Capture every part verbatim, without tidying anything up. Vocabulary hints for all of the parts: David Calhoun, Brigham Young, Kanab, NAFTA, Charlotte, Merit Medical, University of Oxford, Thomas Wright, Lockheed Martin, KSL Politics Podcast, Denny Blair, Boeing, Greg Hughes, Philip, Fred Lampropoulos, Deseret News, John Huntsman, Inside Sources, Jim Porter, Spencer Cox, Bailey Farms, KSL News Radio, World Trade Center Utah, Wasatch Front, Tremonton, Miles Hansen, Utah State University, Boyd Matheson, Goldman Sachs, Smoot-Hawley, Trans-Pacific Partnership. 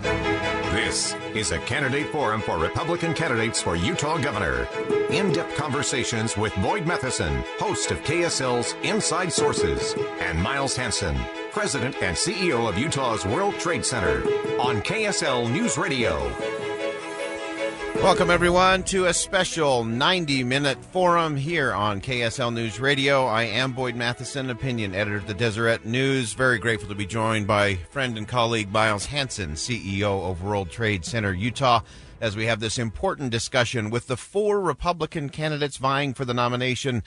This is a candidate forum for Republican candidates for Utah governor. In-depth conversations with Boyd Matheson, host of K S L's Inside Sources, and Miles Hansen, president and C E O of Utah's World Trade Center, on K S L News Radio. Welcome, everyone, to a special ninety-minute forum here on K S L News Radio. I am Boyd Matheson, opinion editor of the Deseret News. Very grateful to be joined by friend and colleague Miles Hansen, C E O of World Trade Center Utah, as we have this important discussion with the four Republican candidates vying for the nomination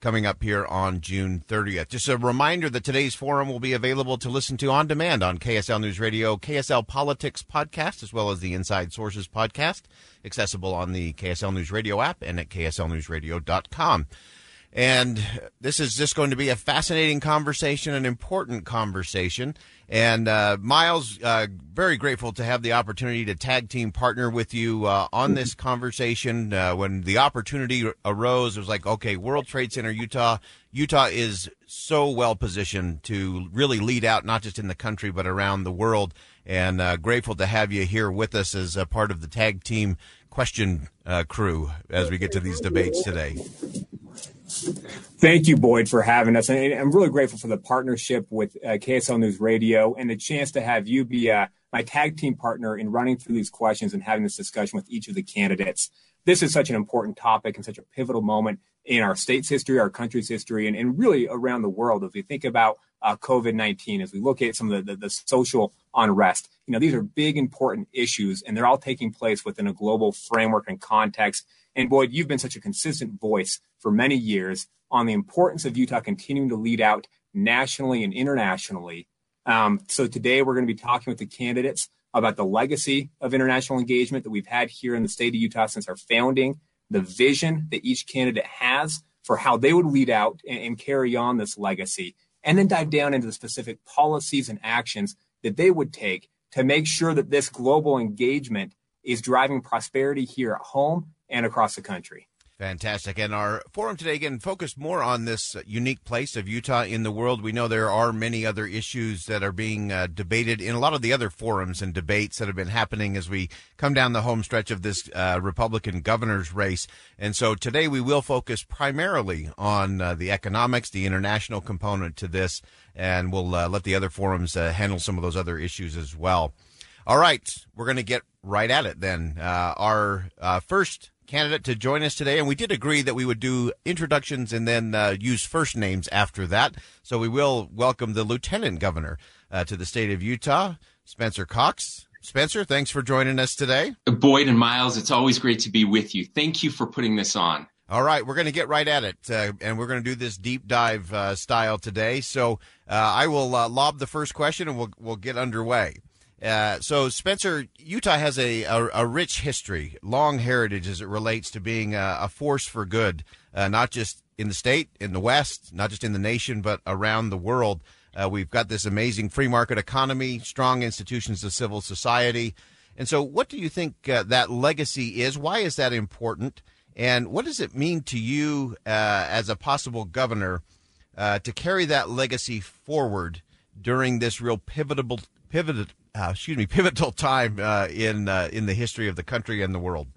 coming up here on June thirtieth. Just a reminder that today's forum will be available to listen to on demand on K S L News Radio, K S L Politics Podcast, as well as the Inside Sources Podcast, accessible on the K S L News Radio app and at K S L news radio dot com. And this is just going to be a fascinating conversation, an important conversation. And uh, Miles, uh, very grateful to have the opportunity to tag team partner with you uh, on this conversation. Uh, when the opportunity arose, it was like, okay, World Trade Center, Utah. Utah is so well positioned to really lead out, not just in the country, but around the world. And uh, grateful to have you here with us as a part of the tag team question uh, crew as we get to these debates today. Thank you, Boyd, for having us. And I'm really grateful for the partnership with uh, K S L News Radio and the chance to have you be uh, my tag team partner in running through these questions and having this discussion with each of the candidates. This is such an important topic and such a pivotal moment in our state's history, our country's history, and, and really around the world. If we think about uh, covid nineteen, as we look at some of the, the, the social unrest, you know, these are big, important issues, and they're all taking place within a global framework and context. And Boyd, you've been such a consistent voice for many years on the importance of Utah continuing to lead out nationally and internationally. Um, so today we're going to be talking with the candidates about the legacy of international engagement that we've had here in the state of Utah since our founding, the vision that each candidate has for how they would lead out and, and carry on this legacy, and then dive down into the specific policies and actions that they would take to make sure that this global engagement is driving prosperity here at home and across the country. Fantastic. And our forum today, again, focused more on this unique place of Utah in the world. We know there are many other issues that are being uh, debated in a lot of the other forums and debates that have been happening as we come down the home stretch of this uh, Republican governor's race. And so today we will focus primarily on uh, the economics, the international component to this, and we'll uh, let the other forums uh, handle some of those other issues as well. All right, we're going to get right at it then. Uh, our uh, first candidate to join us today, and we did agree that we would do introductions and then uh, use first names after that. So we will welcome the Lieutenant Governor uh, to the state of Utah, Spencer Cox. Spencer, thanks for joining us today. Boyd and Miles, it's always great to be with you. Thank you for putting this on. All right, we're going to get right at it, uh, and we're going to do this deep dive uh, style today. So uh, I will uh, lob the first question, and we'll we'll get underway. Uh, so, Spencer, Utah has a, a, a rich history, long heritage as it relates to being a, a force for good, uh, not just in the state, in the West, not just in the nation, but around the world. Uh, we've got this amazing free market economy, strong institutions of civil society. And so what do you think uh, that legacy is? Why is that important? And what does it mean to you uh, as a possible governor uh, to carry that legacy forward during this real pivotal pivotal Uh, excuse me, pivotal time uh, in uh, in the history of the country and the world?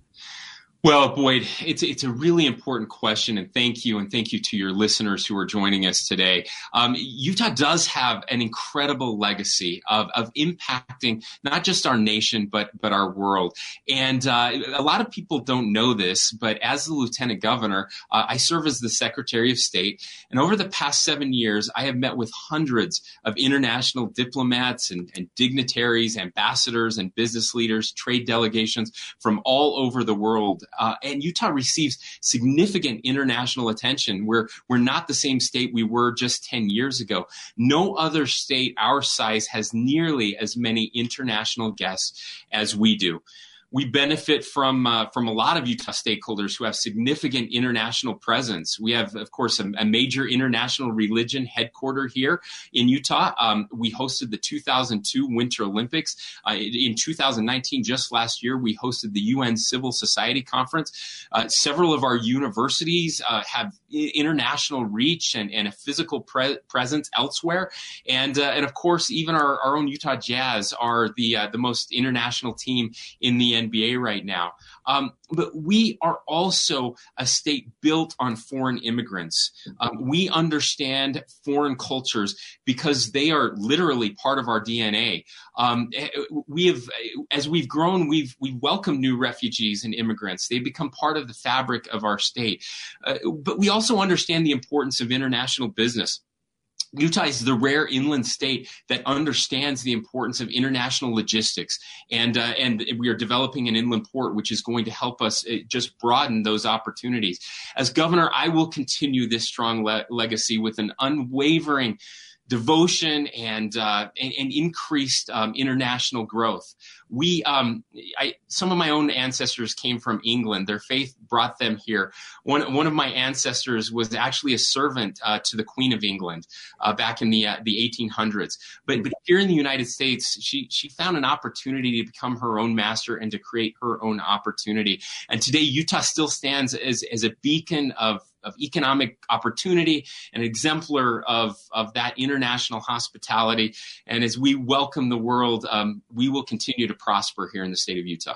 Well, Boyd, it's it's a really important question, and thank you, and thank you to your listeners who are joining us today. Um, Utah does have an incredible legacy of of impacting not just our nation, but but our world. And uh, a lot of people don't know this, but as the Lieutenant Governor, uh, I serve as the Secretary of State, and over the past seven years, I have met with hundreds of international diplomats and, and dignitaries, ambassadors, and business leaders, trade delegations from all over the world. Uh, and Utah receives significant international attention. We're, we're not the same state we were just ten years ago. No other state our size has nearly as many international guests as we do. We benefit from uh, from a lot of Utah stakeholders who have significant international presence. We have, of course, a, a major international religion headquartered here in Utah. Um, we hosted the two thousand two Winter Olympics. Uh, in two thousand nineteen, just last year, we hosted the U N Civil Society Conference. Uh, several of our universities uh, have international reach and, and a physical pre- presence elsewhere. And, uh, and of course, even our, our own Utah Jazz are the, uh, the most international team in the N B A right now. Um, but we are also a state built on foreign immigrants. Um, we understand foreign cultures because they are literally part of our D N A. Um, we have, as we've grown, we've we welcome new refugees and immigrants. They become part of the fabric of our state. Uh, but we also understand the importance of international business. Utah is the rare inland state that understands the importance of international logistics, and uh, and we are developing an inland port, which is going to help us just broaden those opportunities. As governor, I will continue this strong le- legacy with an unwavering devotion and, uh, and, and increased um, international growth. We, um, I, some of my own ancestors came from England. Their faith brought them here. One, one of my ancestors was actually a servant uh, to the Queen of England uh, back in the uh, the eighteen hundreds. But, but here in the United States, she she found an opportunity to become her own master and to create her own opportunity. And today, Utah still stands as as a beacon of of economic opportunity, an exemplar of, of that international hospitality. And as we welcome the world, um, we will continue to prosper here in the state of Utah.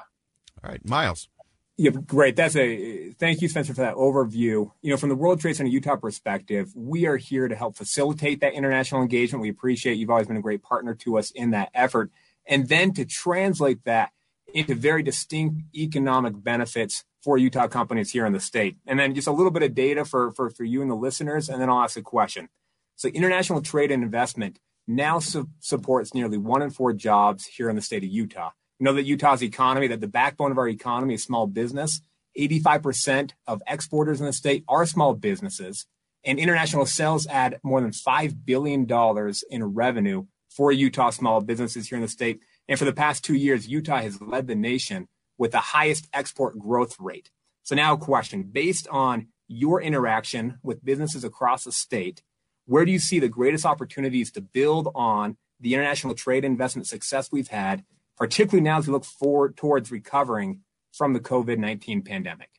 All right, Miles. Yeah, great. That's a thank you, Spencer, for that overview. You know, from the World Trade Center Utah perspective, we are here to help facilitate that international engagement. We appreciate you've always been a great partner to us in that effort. And then to translate that into very distinct economic benefits for Utah companies here in the state. And then just a little bit of data for, for, for you and the listeners, and then I'll ask a question. So international trade and investment now su- supports nearly one in four jobs here in the state of Utah. You know that Utah's economy, that the backbone of our economy is small business. eighty-five percent of exporters in the state are small businesses, and international sales add more than five billion dollars in revenue for Utah small businesses here in the state. And for the past two years, Utah has led the nation with the highest export growth rate. So now a question, based on your interaction with businesses across the state, where do you see the greatest opportunities to build on the international trade investment success we've had, particularly now as we look forward towards recovering from the covid nineteen pandemic?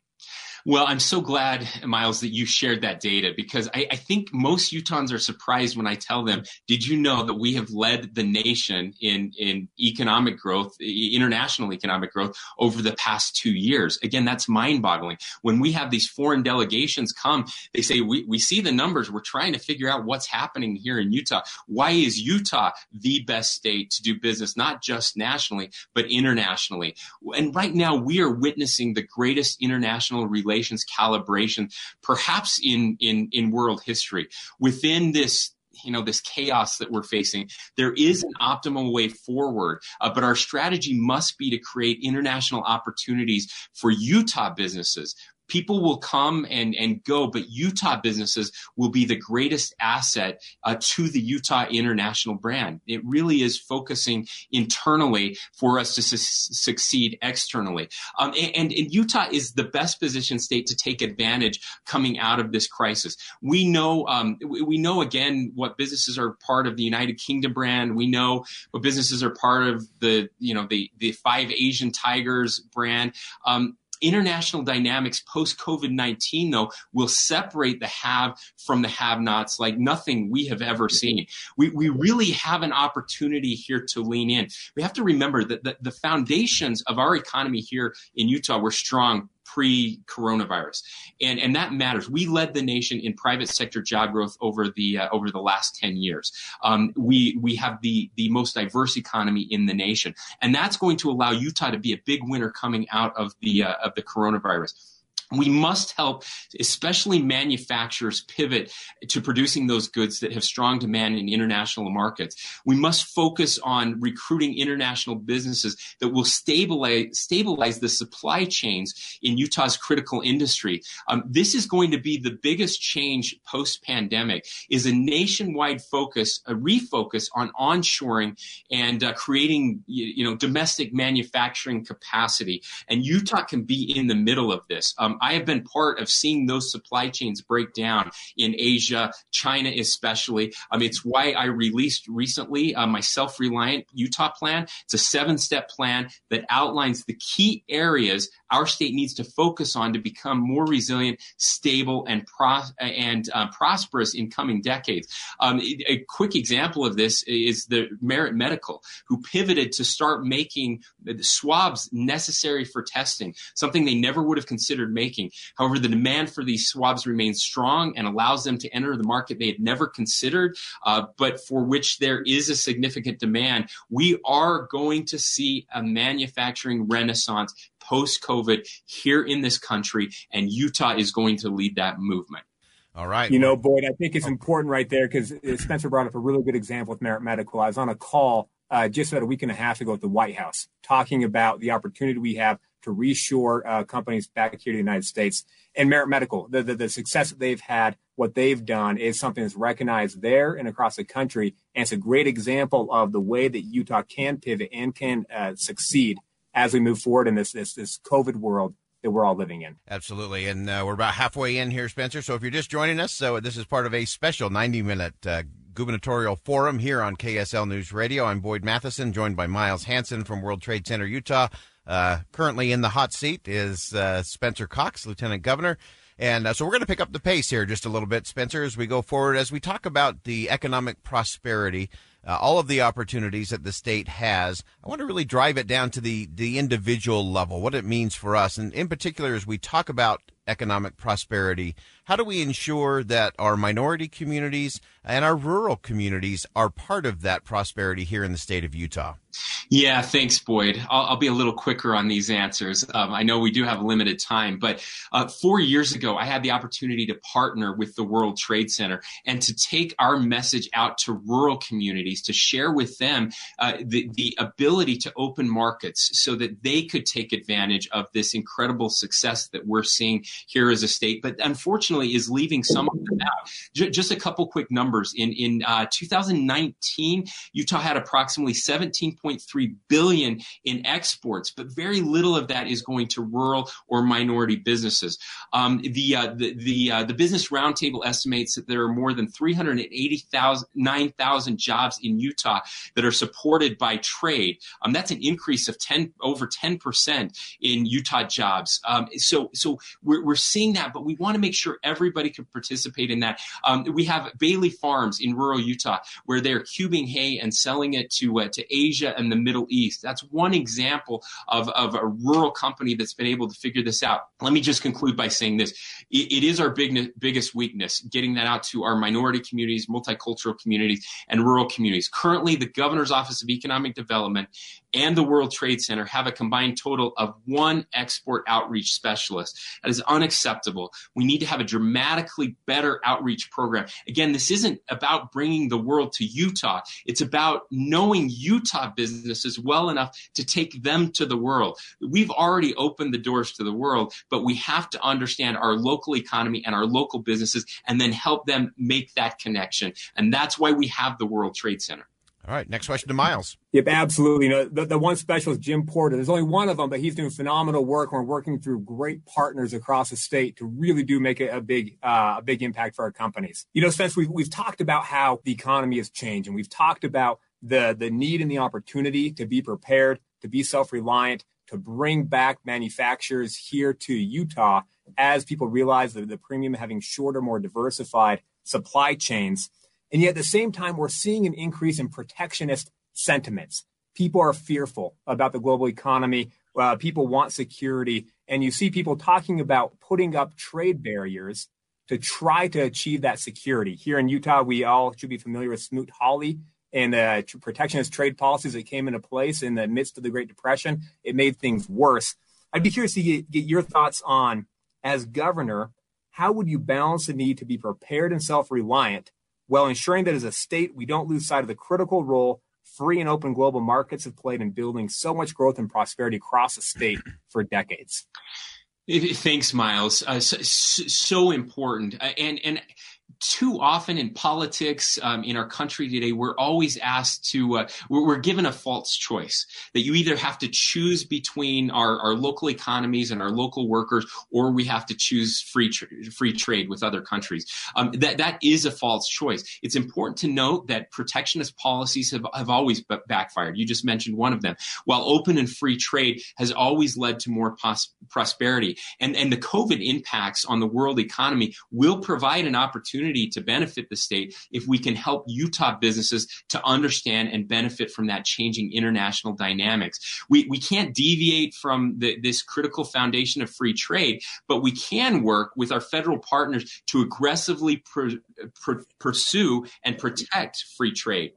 Well, I'm so glad, Miles, that you shared that data, because I, I think most Utahns are surprised when I tell them, did you know that we have led the nation in, in economic growth, international economic growth, over the past two years? Again, that's mind-boggling. When we have these foreign delegations come, they say, we, we see the numbers. We're trying to figure out what's happening here in Utah. Why is Utah the best state to do business, not just nationally, but internationally? And right now, we are witnessing the greatest international relationship Relations calibration, perhaps in, in, in world history. Within this, you know, this chaos that we're facing, there is an optimal way forward, uh, but our strategy must be to create international opportunities for Utah businesses. People will come and, and go, but Utah businesses will be the greatest asset uh, to the Utah international brand. It really is focusing internally for us to su- succeed externally. Um, and, and Utah is the best positioned state to take advantage coming out of this crisis. We know, um, we know again, what businesses are part of the United Kingdom brand. We know what businesses are part of the, you know, the, the Five Asian Tigers brand. Um, International dynamics post-covid nineteen, though, will separate the have from the have-nots like nothing we have ever seen. We we really have an opportunity here to lean in. We have to remember that the, the foundations of our economy here in Utah were strong pre-coronavirus, and and that matters. We led the nation in private sector job growth over the uh, over the last ten years. Um, we we have the the most diverse economy in the nation, and that's going to allow Utah to be a big winner coming out of the uh, of the coronavirus. We must help, especially manufacturers, pivot to producing those goods that have strong demand in international markets. We must focus on recruiting international businesses that will stabilize, stabilize the supply chains in Utah's critical industry. Um, this is going to be the biggest change post-pandemic, is a nationwide focus, a refocus on onshoring and uh, creating you, you know, domestic manufacturing capacity. And Utah can be in the middle of this. Um, I have been part of seeing those supply chains break down in Asia, China especially. Um, it's why I released recently uh, my Self-Reliant Utah Plan. It's a seven-step plan that outlines the key areas our state needs to focus on to become more resilient, stable, and pro- and uh, prosperous in coming decades. Um, a quick example of this is the Merit Medical, who pivoted to start making the swabs necessary for testing, something they never would have considered making. However, the demand for these swabs remains strong and allows them to enter the market they had never considered, uh, but for which there is a significant demand. We are going to see a manufacturing renaissance post-COVID here in this country, and Utah is going to lead that movement. All right. You know, Boyd, I think it's important right there because Spencer brought up a really good example with Merit Medical. I was on a call uh, just about a week and a half ago at the White House talking about the opportunity we have to reshore uh, companies back here to the United States. And Merit Medical, the, the, the success that they've had, what they've done is something that's recognized there and across the country. And it's a great example of the way that Utah can pivot and can uh, succeed as we move forward in this this this COVID world that we're all living in. Absolutely. And uh, we're about halfway in here, Spencer. So if you're just joining us, so this is part of a special ninety-minute uh, gubernatorial forum here on K S L News Radio. I'm Boyd Matheson, joined by Miles Hansen from World Trade Center, Utah. Uh, currently in the hot seat is uh, Spencer Cox, Lieutenant Governor. And uh, so we're going to pick up the pace here just a little bit, Spencer, as we go forward, as we talk about the economic prosperity, Uh, all of the opportunities that the state has. I want to really drive it down to the, the individual level, what it means for us. And in particular, as we talk about economic prosperity, how do we ensure that our minority communities and our rural communities are part of that prosperity here in the state of Utah? Yeah, thanks, Boyd. I'll, I'll be a little quicker on these answers. Um, I know we do have limited time, but uh, four years ago, I had the opportunity to partner with the World Trade Center and to take our message out to rural communities, to share with them uh, the, the ability to open markets so that they could take advantage of this incredible success that we're seeing here as a state, but unfortunately is leaving some of them out. J- just a couple quick numbers. In, in uh, two thousand nineteen, Utah had approximately seventeen point three billion dollars in exports, but very little of that is going to rural or minority businesses. Um, the uh, the the, uh, the Business Roundtable estimates that there are more than three hundred eighty-nine thousand jobs in Utah that are supported by trade. Um, that's an increase of ten over ten percent in Utah jobs. Um, so so we're, we're seeing that, but we want to make sure everybody can participate in that. Um, we have Bailey Farms in rural Utah where they're cubing hay and selling it to uh, to Asia and the Middle East. That's one example of, of a rural company that's been able to figure this out. Let me just conclude by saying this. It, it is our big, biggest weakness, getting that out to our minority communities, multicultural communities, and rural communities. Currently, the Governor's Office of Economic Development and the World Trade Center have a combined total of one export outreach specialist. That is unacceptable. We need to have a dramatically better outreach program. Again, this isn't about bringing the world to Utah. It's about knowing Utah businesses well enough to take them to the world. We've already opened the doors to the world, but we have to understand our local economy and our local businesses and then help them make that connection. And that's why we have the World Trade Center. All right. Next question to Miles. Yep, absolutely. You know, the, the one specialist, Jim Porter, there's only one of them, but he's doing phenomenal work. We're working through great partners across the state to really do make a, a big uh, a big impact for our companies. You know, since we've, we've talked about how the economy is changing, we've talked about the the need and the opportunity to be prepared, to be self-reliant, to bring back manufacturers here to Utah as people realize that the premium of having shorter, more diversified supply chains. And yet at the same time, we're seeing an increase in protectionist sentiments. People are fearful about the global economy. Uh, people want security. And you see people talking about putting up trade barriers to try to achieve that security. Here in Utah, we all should be familiar with Smoot-Hawley and uh, protectionist trade policies that came into place in the midst of the Great Depression. It made things worse. I'd be curious to get, get your thoughts on as governor, how would you balance the need to be prepared and self-reliant while ensuring that as a state, we don't lose sight of the critical role free and open global markets have played in building so much growth and prosperity across the state for decades? Thanks, Miles. Uh, so, so important. Uh, and, and too often in politics, um, in our country today, we're always asked to, uh, we're, we're given a false choice that you either have to choose between our, our local economies and our local workers, or we have to choose free tra- free trade with other countries. Um, that, that is a false choice. It's important to note that protectionist policies have, have always b- backfired. You just mentioned one of them, while open and free trade has always led to more pos- prosperity. And, and the COVID impacts on the world economy will provide an opportunity to benefit the state if we can help Utah businesses to understand and benefit from that changing international dynamics. We we can't deviate from the, this critical foundation of free trade, but we can work with our federal partners to aggressively pr- pr- pursue and protect free trade.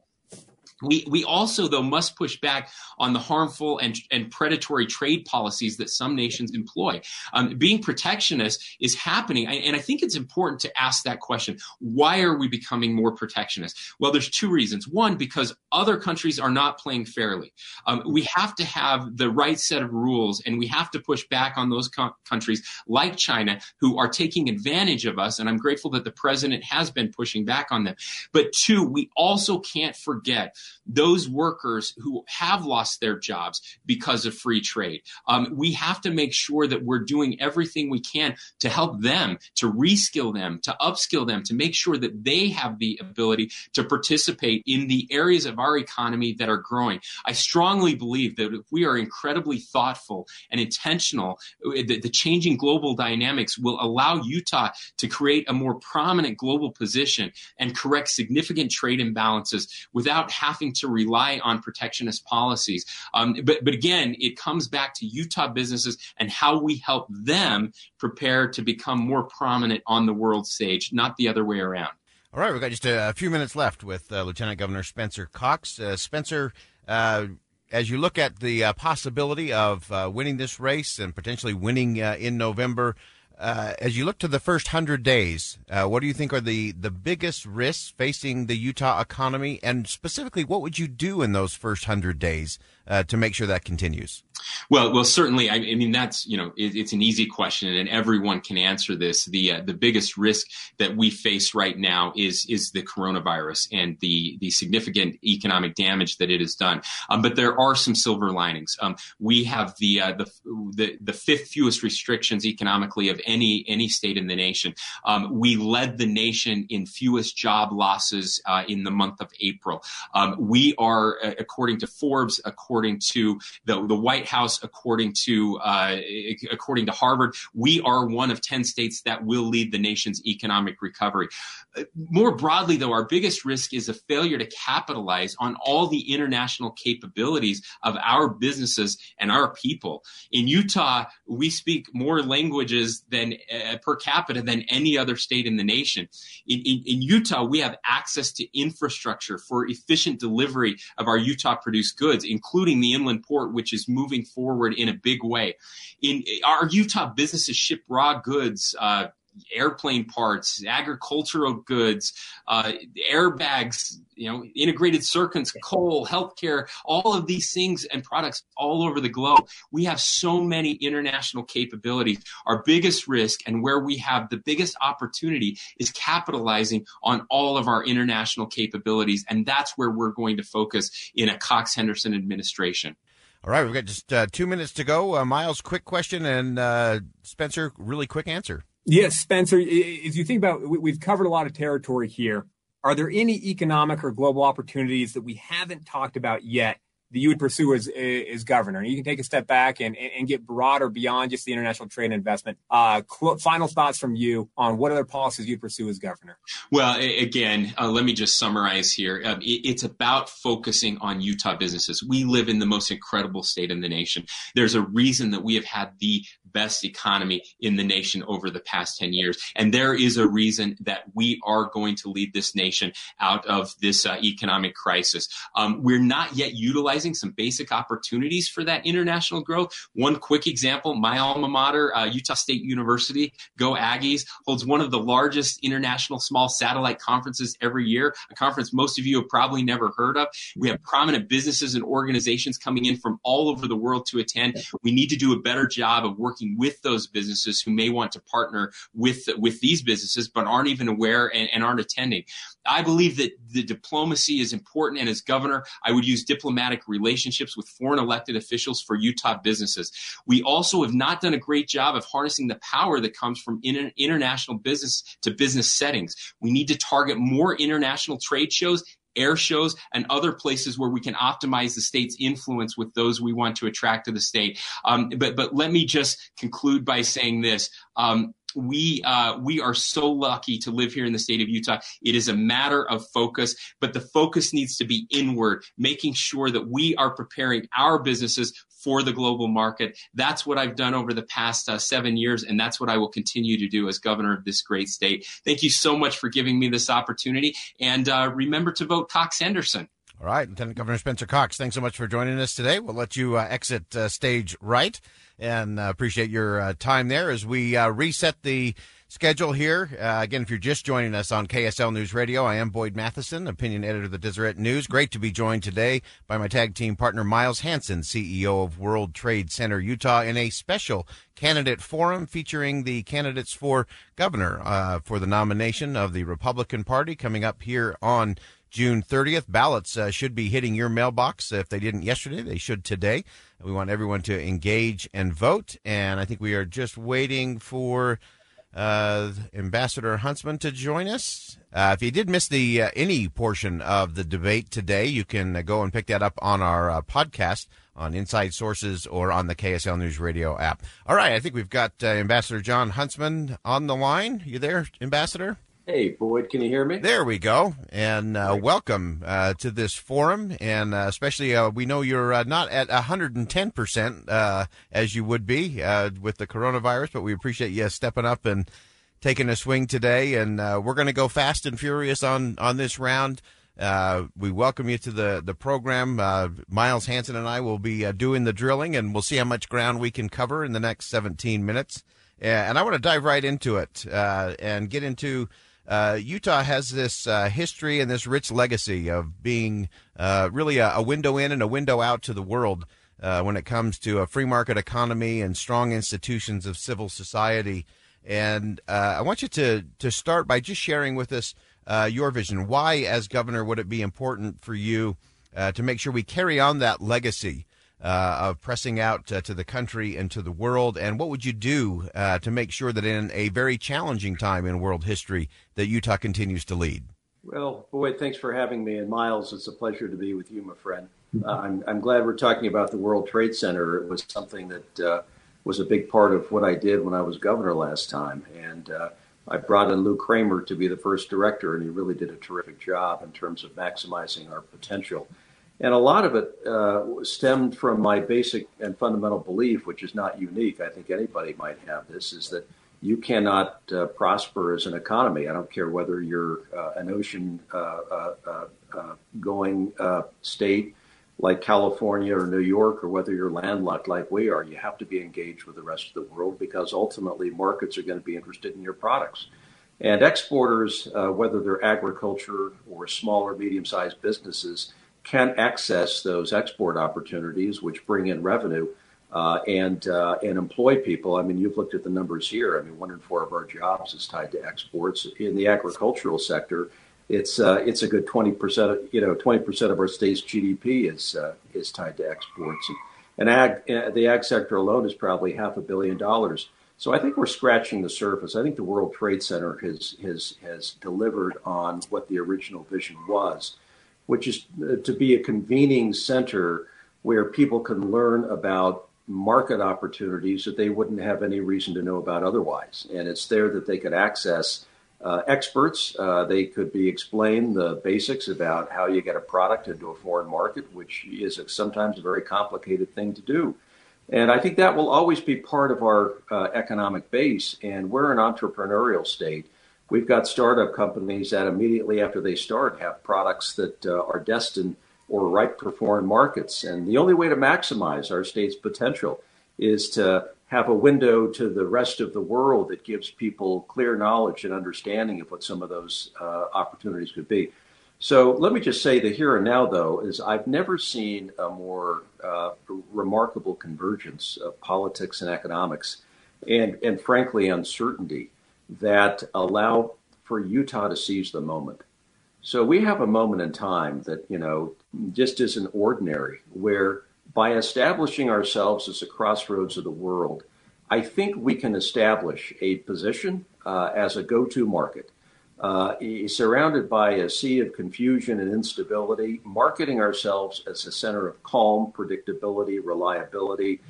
We we also, though, must push back on the harmful and, and predatory trade policies that some nations employ. Um, being protectionist is happening, and I think it's important to ask that question. Why are we becoming more protectionist? Well, there's two reasons. One, because other countries are not playing fairly. Um, we have to have the right set of rules, and we have to push back on those co- countries like China who are taking advantage of us, and I'm grateful that the president has been pushing back on them. But two, we also can't forget those workers who have lost their jobs because of free trade. Um, we have to make sure that we're doing everything we can to help them, to reskill them, to upskill them, to make sure that they have the ability to participate in the areas of our economy that are growing. I strongly believe that if we are incredibly thoughtful and intentional, the, the changing global dynamics will allow Utah to create a more prominent global position and correct significant trade imbalances without having having to rely on protectionist policies. Um, but, but again, it comes back to Utah businesses and how we help them prepare to become more prominent on the world stage, not the other way around. All right, we've got just a few minutes left with uh, Lieutenant Governor Spencer Cox. Uh, Spencer, uh, as you look at the uh, possibility of uh, winning this race and potentially winning uh, in November, uh, as you look to the first hundred days, uh, what do you think are the, the biggest risks facing the Utah economy? And specifically, what would you do in those first hundred days uh, to make sure that continues? Well, well, certainly. I, I mean, that's, you know, it, it's an easy question and everyone can answer this. The uh, the biggest risk that we face right now is is the coronavirus and the the significant economic damage that it has done. Um, but there are some silver linings. Um, we have the, uh, the the the fifth fewest restrictions economically of any any state in the nation. Um, we led the nation in fewest job losses uh, in the month of April. Um, we are, according to Forbes, according to the the White House, according to uh, according to Harvard, we are one of ten states that will lead the nation's economic recovery. More broadly, though, our biggest risk is a failure to capitalize on all the international capabilities of our businesses and our people. In Utah, we speak more languages than uh, per capita than any other state in the nation. In, in, in Utah, we have access to infrastructure for efficient delivery of our Utah-produced goods, including the inland port, which is moving forward in a big way. In our Utah businesses ship raw goods, uh, airplane parts, agricultural goods, uh, airbags, you know, integrated circuits, coal, healthcare, all of these things and products all over the globe. We have so many international capabilities. Our biggest risk and where we have the biggest opportunity is capitalizing on all of our international capabilities. And that's where we're going to focus in a Cox Henderson administration. All right, we've got just uh, two minutes to go. Uh, Miles, quick question, and uh, Spencer, really quick answer. Yes, Spencer, as you think about, we've covered a lot of territory here. Are there any economic or global opportunities that we haven't talked about yet that you would pursue as as governor? And you can take a step back and, and get broader beyond just the international trade and investment. Uh, cl- final thoughts from you on what other policies you'd pursue as governor? Well, again, uh, let me just summarize here. Um, it, it's about focusing on Utah businesses. We live in the most incredible state in the nation. There's a reason that we have had the best economy in the nation over the past ten years. And there is a reason that we are going to lead this nation out of this uh, economic crisis. Um, we're not yet utilizing recognizing some basic opportunities for that international growth. One quick example, my alma mater, uh, Utah State University, go Aggies, holds one of the largest international small satellite conferences every year, a conference most of you have probably never heard of. We have prominent businesses and organizations coming in from all over the world to attend. We need to do a better job of working with those businesses who may want to partner with, with these businesses but aren't even aware and, and aren't attending. I believe that the diplomacy is important, and as governor, I would use diplomatic relationships with foreign elected officials for Utah businesses. We also have not done a great job of harnessing the power that comes from inter- international business to business settings. We need to target more international trade shows, air shows, and other places where we can optimize the state's influence with those we want to attract to the state. Um, but, but let me just conclude by saying this. Um, We uh, we are so lucky to live here in the state of Utah. It is a matter of focus, but the focus needs to be inward, making sure that we are preparing our businesses for the global market. That's what I've done over the past uh, seven years, and that's what I will continue to do as governor of this great state. Thank you so much for giving me this opportunity, and uh, remember to vote Cox Henderson. All right, Lieutenant Governor Spencer Cox, thanks so much for joining us today. We'll let you uh, exit uh, stage right. And uh, appreciate your uh, time there as we uh, reset the schedule here. Uh, again, if you're just joining us on K S L News Radio, I am Boyd Matheson, opinion editor of the Deseret News. Great to be joined today by my tag team partner, Miles Hansen, C E O of World Trade Center Utah, in a special candidate forum featuring the candidates for governor uh, for the nomination of the Republican Party coming up here on June thirtieth. Ballots uh, should be hitting your mailbox. If they didn't yesterday, they should today. We want everyone to engage and vote. And I think we are just waiting for uh, Ambassador Huntsman to join us. Uh, if you did miss the uh, any portion of the debate today, you can uh, go and pick that up on our uh, podcast on Inside Sources or on the K S L News Radio app. All right. I think we've got uh, Ambassador John Huntsman on the line. You there, Ambassador? Hey, Boyd, can you hear me? There we go. And uh, welcome uh, to this forum. And uh, especially, uh, we know you're uh, not at one hundred ten percent uh, as you would be uh, with the coronavirus, but we appreciate you stepping up and taking a swing today. And uh, we're going to go fast and furious on, on this round. Uh, we welcome you to the, the program. Uh, Miles Hansen and I will be uh, doing the drilling, and we'll see how much ground we can cover in the next seventeen minutes. And I want to dive right into it uh, and get into... Uh, Utah has this uh, history and this rich legacy of being uh, really a, a window in and a window out to the world uh, when it comes to a free market economy and strong institutions of civil society. And uh, I want you to, to start by just sharing with us uh, your vision. Why, as governor, would it be important for you uh, to make sure we carry on that legacy uh, of pressing out uh, to the country and to the world? And what would you do uh, to make sure that in a very challenging time in world history that Utah continues to lead? Well, Boyd, thanks for having me. And Miles, it's a pleasure to be with you, my friend. Uh, I'm, I'm glad we're talking about the World Trade Center. It was something that uh, was a big part of what I did when I was governor last time. And uh, I brought in Lou Kramer to be the first director, and he really did a terrific job in terms of maximizing our potential. And a lot of it uh, stemmed from my basic and fundamental belief, which is not unique. I think anybody might have this, is that you cannot uh, prosper as an economy. I don't care whether you're uh, an ocean uh, uh, uh, going uh, state like California or New York, or whether you're landlocked like we are. You have to be engaged with the rest of the world, because ultimately markets are going to be interested in your products. And exporters, uh, whether they're agriculture or small or medium-sized businesses, can access those export opportunities, which bring in revenue uh, and uh, and employ people. I mean, you've looked at the numbers here. I mean, one in four of our jobs is tied to exports. In the agricultural sector, it's uh, it's a good twenty percent. You know, twenty percent of our state's G D P is uh, is tied to exports. And ag, the ag sector alone is probably half a billion dollars. So I think we're scratching the surface. I think the World Trade Center has has has delivered on what the original vision was, which is to be a convening center where people can learn about market opportunities that they wouldn't have any reason to know about otherwise. And it's there that they could access uh, experts. Uh, they could be explained the basics about how you get a product into a foreign market, which is a, sometimes a very complicated thing to do. And I think that will always be part of our uh, economic base. And we're an entrepreneurial state. We've got startup companies that immediately after they start have products that uh, are destined or ripe for foreign markets. And the only way to maximize our state's potential is to have a window to the rest of the world that gives people clear knowledge and understanding of what some of those uh, opportunities could be. So let me just say the here and now, though, is I've never seen a more uh, remarkable convergence of politics and economics and, and frankly, uncertainty that allow for Utah to seize the moment. So we have a moment in time that, you know, just isn't ordinary, where by establishing ourselves as a crossroads of the world, I think we can establish a position uh, as a go-to market. Uh, surrounded by a sea of confusion and instability, marketing ourselves as a center of calm, predictability, reliability,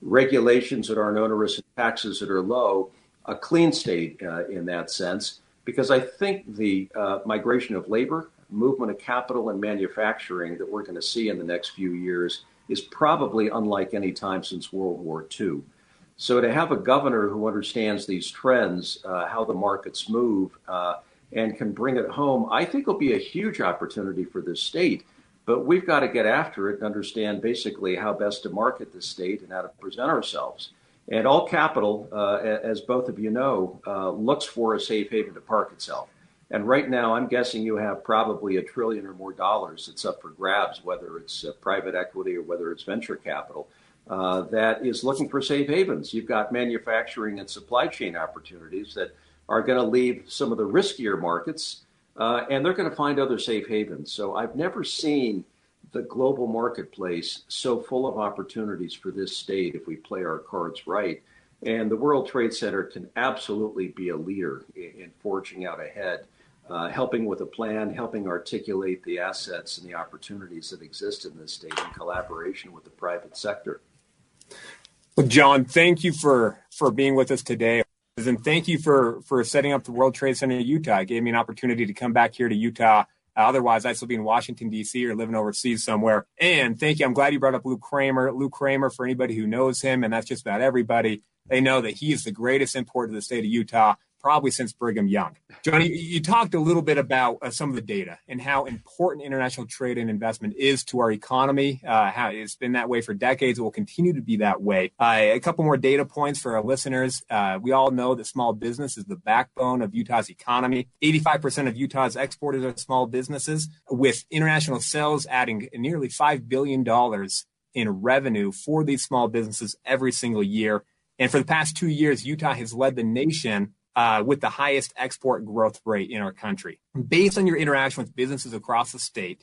regulations that aren't onerous, and taxes that are low, a clean state uh, in that sense. Because I think the uh, migration of labor, movement of capital and manufacturing that we're going to see in the next few years is probably unlike any time since World War Two. So to have a governor who understands these trends, uh, how the markets move, uh, and can bring it home, I think will be a huge opportunity for this state. But we've got to get after it and understand basically how best to market this state and how to present ourselves. And all capital, uh, as both of you know, uh, looks for a safe haven to park itself. And right now, I'm guessing you have probably a trillion or more dollars that's up for grabs, whether it's uh, private equity or whether it's venture capital, uh, that is looking for safe havens. You've got manufacturing and supply chain opportunities that are going to leave some of the riskier markets, uh, and they're going to find other safe havens. So I've never seen the global marketplace so full of opportunities for this state if we play our cards right. And the World Trade Center can absolutely be a leader in, in forging out ahead, uh, helping with a plan, helping articulate the assets and the opportunities that exist in this state in collaboration with the private sector. Well, John, thank you for, for being with us today. And thank you for, for setting up the World Trade Center in Utah. It gave me an opportunity to come back here to Utah. Otherwise, I'd still be in Washington, D C or living overseas somewhere. And thank you. I'm glad you brought up Lou Kramer. Lou Kramer, for anybody who knows him, and that's just about everybody, they know that he is the greatest import to the state of Utah, probably since Brigham Young. Johnny, you talked a little bit about uh, some of the data and how important international trade and investment is to our economy. Uh, how it's been that way for decades. It will continue to be that way. Uh, a couple more data points for our listeners. Uh, we all know that small business is the backbone of Utah's economy. eighty-five percent of Utah's exporters are small businesses, with international sales adding nearly five billion dollars in revenue for these small businesses every single year. And for the past two years, Utah has led the nation Uh, with the highest export growth rate in our country. Based on your interaction with businesses across the state,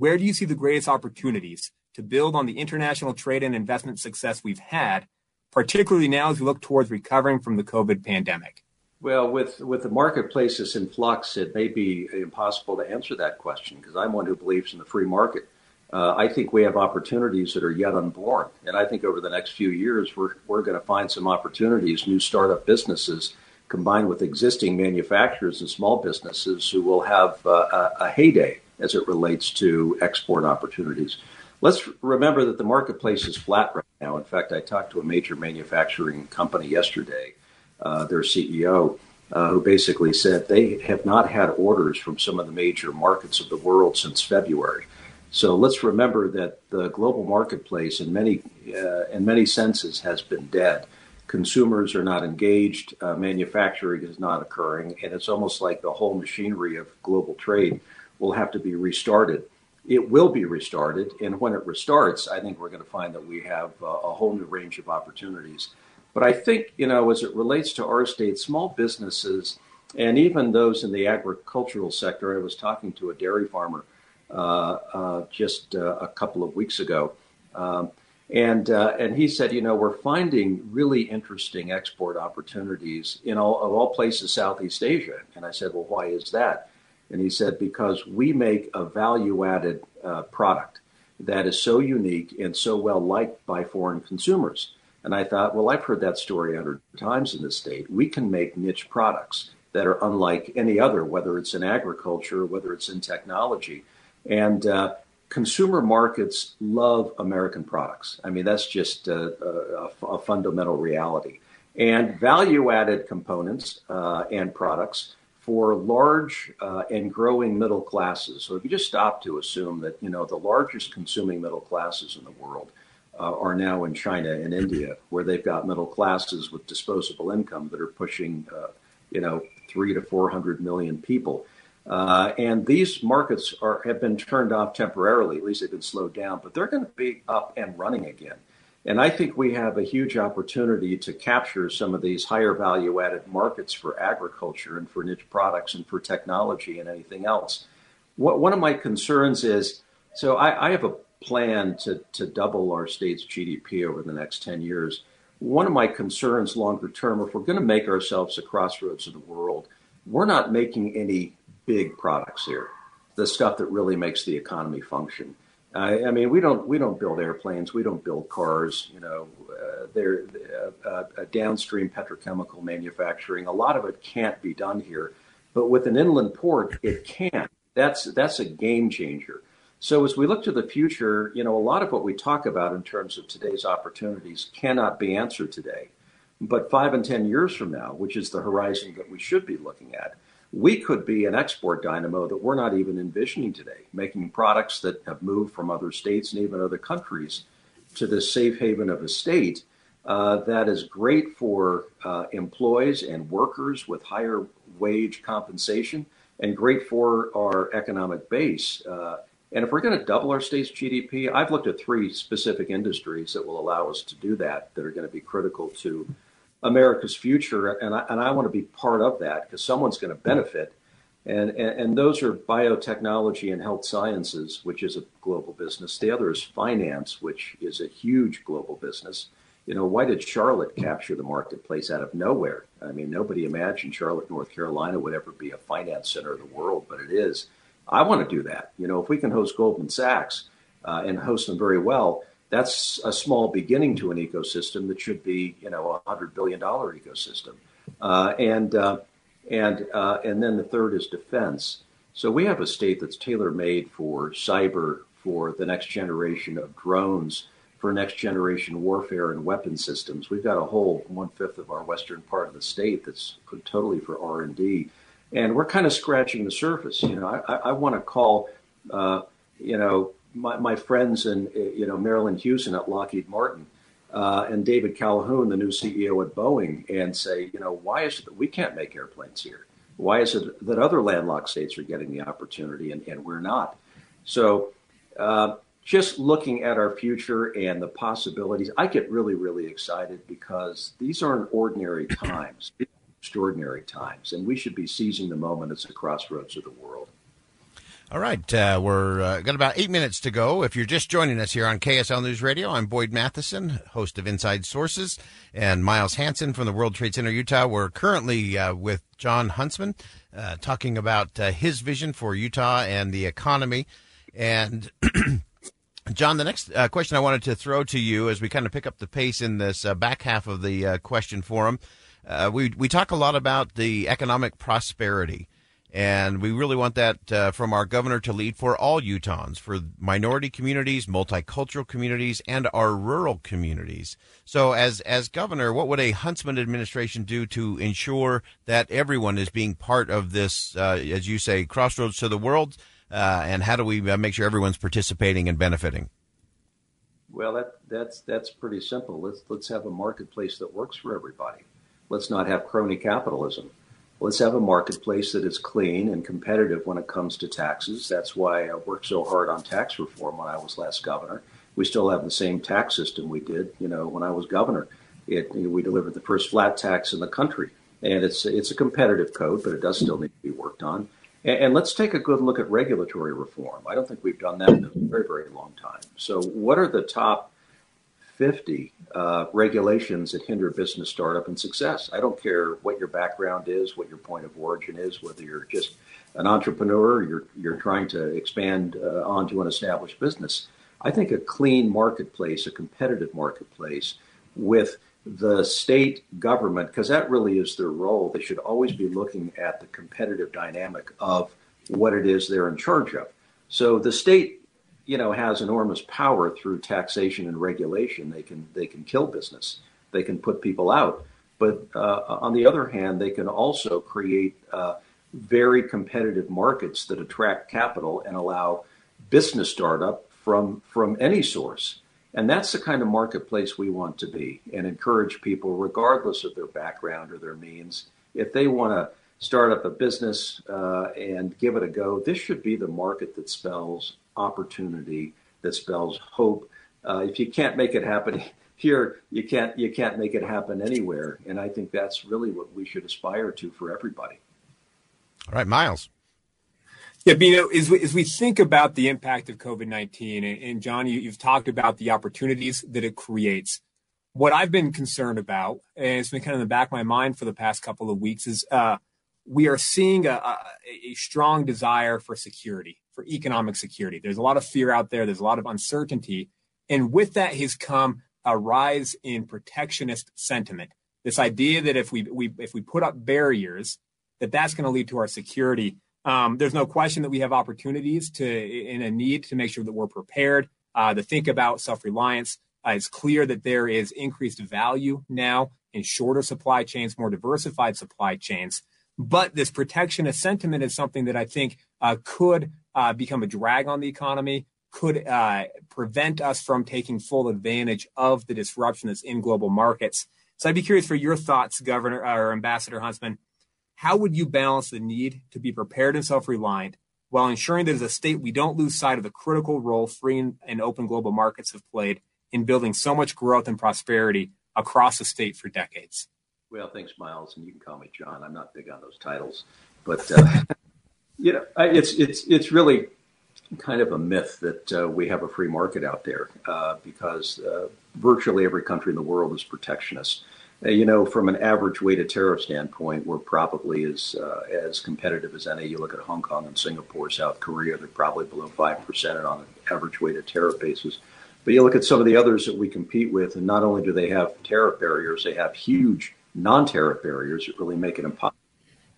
where do you see the greatest opportunities to build on the international trade and investment success we've had, particularly now as we look towards recovering from the COVID pandemic? Well, with, with the marketplaces in flux, it may be impossible to answer that question because I'm one who believes in the free market. Uh, I think we have opportunities that are yet unborn. And I think over the next few years, we're, we're going to find some opportunities, new startup businesses, combined with existing manufacturers and small businesses who will have uh, a, a heyday as it relates to export opportunities. Let's remember that the marketplace is flat right now. In fact, I talked to a major manufacturing company yesterday, uh, their C E O, uh, who basically said they have not had orders from some of the major markets of the world since February. So let's remember that the global marketplace in many, uh, in many senses has been dead. Consumers are not engaged, uh, manufacturing is not occurring, and it's almost like the whole machinery of global trade will have to be restarted. It will be restarted, and when it restarts, I think we're going to find that we have uh, a whole new range of opportunities. But I think, you know, as it relates to our state, small businesses, and even those in the agricultural sector, I was talking to a dairy farmer uh, uh, just uh, a couple of weeks ago, um, And uh, and he said, you know, we're finding really interesting export opportunities in all of all places, Southeast Asia. And I said, well, why is that? And he said, because we make a value added uh, product that is so unique and so well liked by foreign consumers. And I thought, well, I've heard that story a hundred times in this state. We can make niche products that are unlike any other, whether it's in agriculture, whether it's in technology. And uh consumer markets love American products. I mean, that's just a, a, a fundamental reality. And value-added components uh, and products for large uh, and growing middle classes. So if you just stop to assume that, you know, the largest consuming middle classes in the world uh, are now in China and India, where they've got middle classes with disposable income that are pushing, uh, you know, three to four hundred million people. Uh, and these markets are, have been turned off temporarily, at least they've been slowed down, but they're going to be up and running again. And I think we have a huge opportunity to capture some of these higher value added markets for agriculture and for niche products and for technology and anything else. What, one of my concerns is, so I, I have a plan to, to double our state's G D P over the next ten years. One of my concerns longer term, if we're going to make ourselves a crossroads of the world, we're not making any big products here, the stuff that really makes the economy function. I, I mean, we don't we don't build airplanes, we don't build cars. You know, uh, they're uh, uh, downstream petrochemical manufacturing. A lot of it can't be done here, but with an inland port, it can. That's that's a game changer. So as we look to the future, you know, a lot of what we talk about in terms of today's opportunities cannot be answered today, but five and ten years from now, which is the horizon that we should be looking at, we could be an export dynamo that we're not even envisioning today, making products that have moved from other states and even other countries to the safe haven of a state uh, that is great for uh, employees and workers with higher wage compensation and great for our economic base. Uh, and if we're going to double our state's G D P, I've looked at three specific industries that will allow us to do that, that are going to be critical to America's future, and I, and I want to be part of that because someone's going to benefit, and, and and those are biotechnology and health sciences, which is a global business. The other is finance, which is a huge global business. You know, why did Charlotte capture the marketplace out of nowhere? I mean, nobody imagined Charlotte, North Carolina would ever be a finance center of the world, but it is. I want to do that. You know, if we can host Goldman Sachs uh, and host them very well, that's a small beginning to an ecosystem that should be, you know, a hundred billion dollar ecosystem. Uh, and uh, and uh, and then the third is defense. So we have a state that's tailor made for cyber, for the next generation of drones, for next generation warfare and weapon systems. We've got a whole one fifth of our western part of the state that's totally for R and D. And we're kind of scratching the surface. You know, I, I want to call, uh, you know, My, my friends and, you know, Marilyn Hewson at Lockheed Martin uh, and David Calhoun, the new C E O at Boeing, and say, you know, why is it that we can't make airplanes here? Why is it that other landlocked states are getting the opportunity and, and we're not? So uh, just looking at our future and the possibilities, I get really, really excited because these aren't ordinary times, extraordinary times, and we should be seizing the moment as a crossroads of the world. All right, uh, we're uh, got about eight minutes to go. If you're just joining us here on K S L News Radio, I'm Boyd Matheson, host of Inside Sources, and Miles Hansen from the World Trade Center, Utah. We're currently uh, with John Huntsman uh, talking about uh, his vision for Utah and the economy. And John, the next uh, question I wanted to throw to you as we kind of pick up the pace in this uh, back half of the uh, question forum, uh, we we talk a lot about the economic prosperity. And we really want that uh, from our governor to lead for all Utahns, for minority communities, multicultural communities, and our rural communities. So as as governor, what would a Huntsman administration do to ensure that everyone is being part of this, uh, as you say, crossroads to the world? Uh, and how do we make sure everyone's participating and benefiting? Well, that, that's that's pretty simple. Let's, let's have a marketplace that works for everybody. Let's not have crony capitalism. Let's have a marketplace that is clean and competitive when it comes to taxes. That's why I worked so hard on tax reform when I was last governor. We still have the same tax system we did, you know, when I was governor. It, you know, we delivered the first flat tax in the country. And it's it's a competitive code, but it does still need to be worked on. And, and let's take a good look at regulatory reform. I don't think we've done that in a very, very long time. So what are the top fifty uh, regulations that hinder business startup and success? I don't care what your background is, what your point of origin is, whether you're just an entrepreneur, or you're you're trying to expand uh, onto an established business. I think a clean marketplace, a competitive marketplace with the state government, because that really is their role. They should always be looking at the competitive dynamic of what it is they're in charge of. So the state, you know, has enormous power through taxation and regulation. They can they can kill business. They can put people out. But uh, on the other hand, they can also create uh, very competitive markets that attract capital and allow business startup from from any source. And that's the kind of marketplace we want to be, and encourage people, regardless of their background or their means, if they want to start up a business uh, and give it a go, this should be the market that spells opportunity, that spells hope. Uh, if you can't make it happen here, you can't you can't make it happen anywhere. And I think that's really what we should aspire to for everybody. All right, Miles. Yeah, but, you know, as we, as we think about the impact of COVID nineteen, and, and John, you, you've talked about the opportunities that it creates. What I've been concerned about, and it's been kind of in the back of my mind for the past couple of weeks, is uh, we are seeing a, a, a strong desire for security, for economic security. There's a lot of fear out there. There's a lot of uncertainty. And with that has come a rise in protectionist sentiment. This idea that if we, we if we put up barriers, that that's going to lead to our security. Um, there's no question that we have opportunities to in a need to make sure that we're prepared, uh, to think about self-reliance. Uh, it's clear that there is increased value now in shorter supply chains, more diversified supply chains. But this protectionist sentiment is something that I think uh, could uh, become a drag on the economy, could uh, prevent us from taking full advantage of the disruption that's in global markets. So I'd be curious for your thoughts, Governor or Ambassador Huntsman. How would you balance the need to be prepared and self-reliant while ensuring that as a state, we don't lose sight of the critical role free and open global markets have played in building so much growth and prosperity across the state for decades? Well, thanks, Miles. And you can call me John. I'm not big on those titles. But, uh, you know, it's it's it's really kind of a myth that uh, we have a free market out there uh, because uh, virtually every country in the world is protectionist. You know, from an average weighted tariff standpoint, we're probably as uh, as competitive as any. You look at Hong Kong and Singapore, South Korea, they're probably below five percent on an average weighted tariff basis. But you look at some of the others that we compete with, and not only do they have tariff barriers, they have huge non-tariff barriers that really make it impossible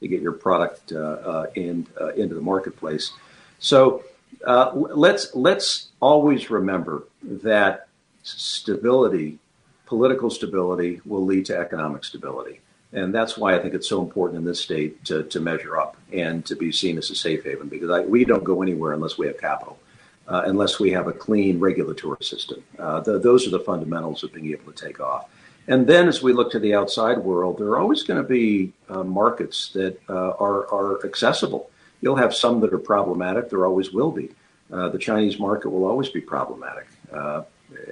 to get your product uh, uh, in, uh, into the marketplace. So uh, let's let's always remember that stability political stability will lead to economic stability. And that's why I think it's so important in this state to, to measure up and to be seen as a safe haven, because I, we don't go anywhere unless we have capital, uh, unless we have a clean regulatory system. Uh, the, those are the fundamentals of being able to take off. And then as we look to the outside world, there are always going to be uh, markets that uh, are, are accessible. You'll have some that are problematic. There always will be. Uh, the Chinese market will always be problematic. Uh,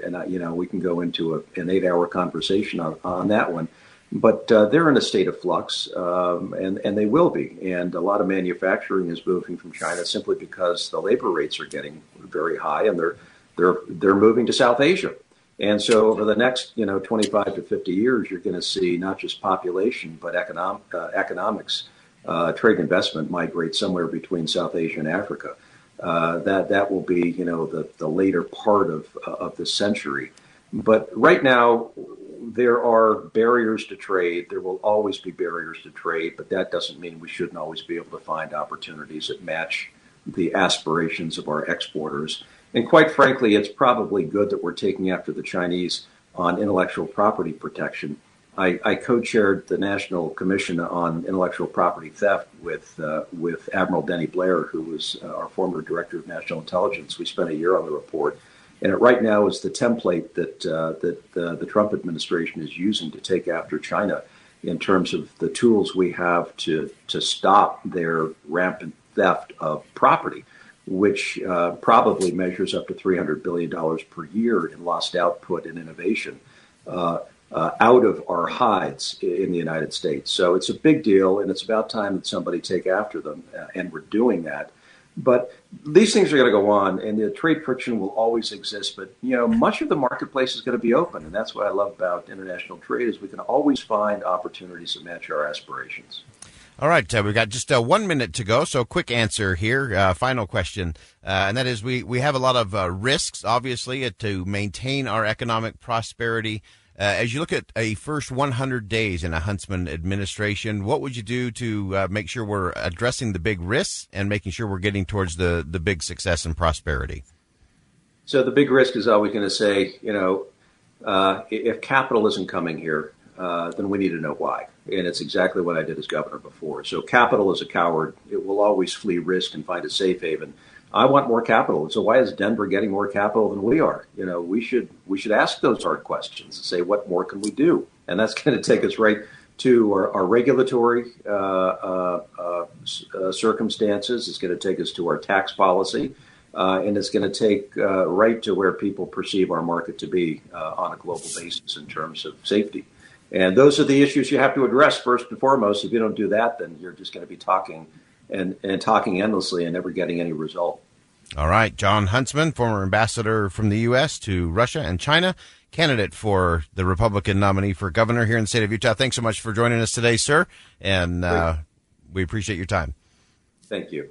And, you know, we can go into a, an eight hour conversation on, on that one. But uh, they're in a state of flux um, and, and they will be. And a lot of manufacturing is moving from China simply because the labor rates are getting very high and they're they're they're moving to South Asia. And so over the next, you know, twenty-five to fifty years, you're going to see not just population, but economic uh, economics, uh, trade investment migrate somewhere between South Asia and Africa. Uh, that that will be, you know, the, the later part of uh, of this century. But right now, there are barriers to trade. There will always be barriers to trade, but that doesn't mean we shouldn't always be able to find opportunities that match the aspirations of our exporters. And quite frankly, it's probably good that we're taking after the Chinese on intellectual property protection. I, I co-chaired the National Commission on Intellectual Property Theft with uh, with Admiral Denny Blair, who was uh, our former Director of National Intelligence. We spent a year on the report, and it right now is the template that uh, that uh, the Trump administration is using to take after China in terms of the tools we have to to stop their rampant theft of property, which uh, probably measures up to three hundred billion dollars per year in lost output and innovation. Uh, Uh, out of our hides in the United States. So it's a big deal, and it's about time that somebody take after them, uh, and we're doing that. But these things are going to go on, and the trade friction will always exist. But, you know, much of the marketplace is going to be open, and that's what I love about international trade is we can always find opportunities to match our aspirations. All right, uh, we've got just uh, one minute to go, so quick answer here, uh, final question, uh, and that is we, we have a lot of uh, risks, obviously, uh, to maintain our economic prosperity. Uh, as you look at a first one hundred days in a Huntsman administration, what would you do to uh, make sure we're addressing the big risks and making sure we're getting towards the, the big success and prosperity? So the big risk is always going to say, you know, uh, if capital isn't coming here, uh, then we need to know why. And it's exactly what I did as governor before. So capital is a coward. It will always flee risk and find a safe haven. I want more capital. So why is Denver getting more capital than we are? You know, we should we should ask those hard questions and say, what more can we do? And that's going to take us right to our, our regulatory uh, uh, uh, circumstances. It's going to take us to our tax policy. Uh, and it's going to take uh, right to where people perceive our market to be uh, on a global basis in terms of safety. And those are the issues you have to address first and foremost. If you don't do that, then you're just going to be talking and, and talking endlessly and never getting any result. All right. John Huntsman, former ambassador from the U S to Russia and China, candidate for the Republican nominee for governor here in the state of Utah. Thanks so much for joining us today, sir. And uh, we appreciate your time. Thank you.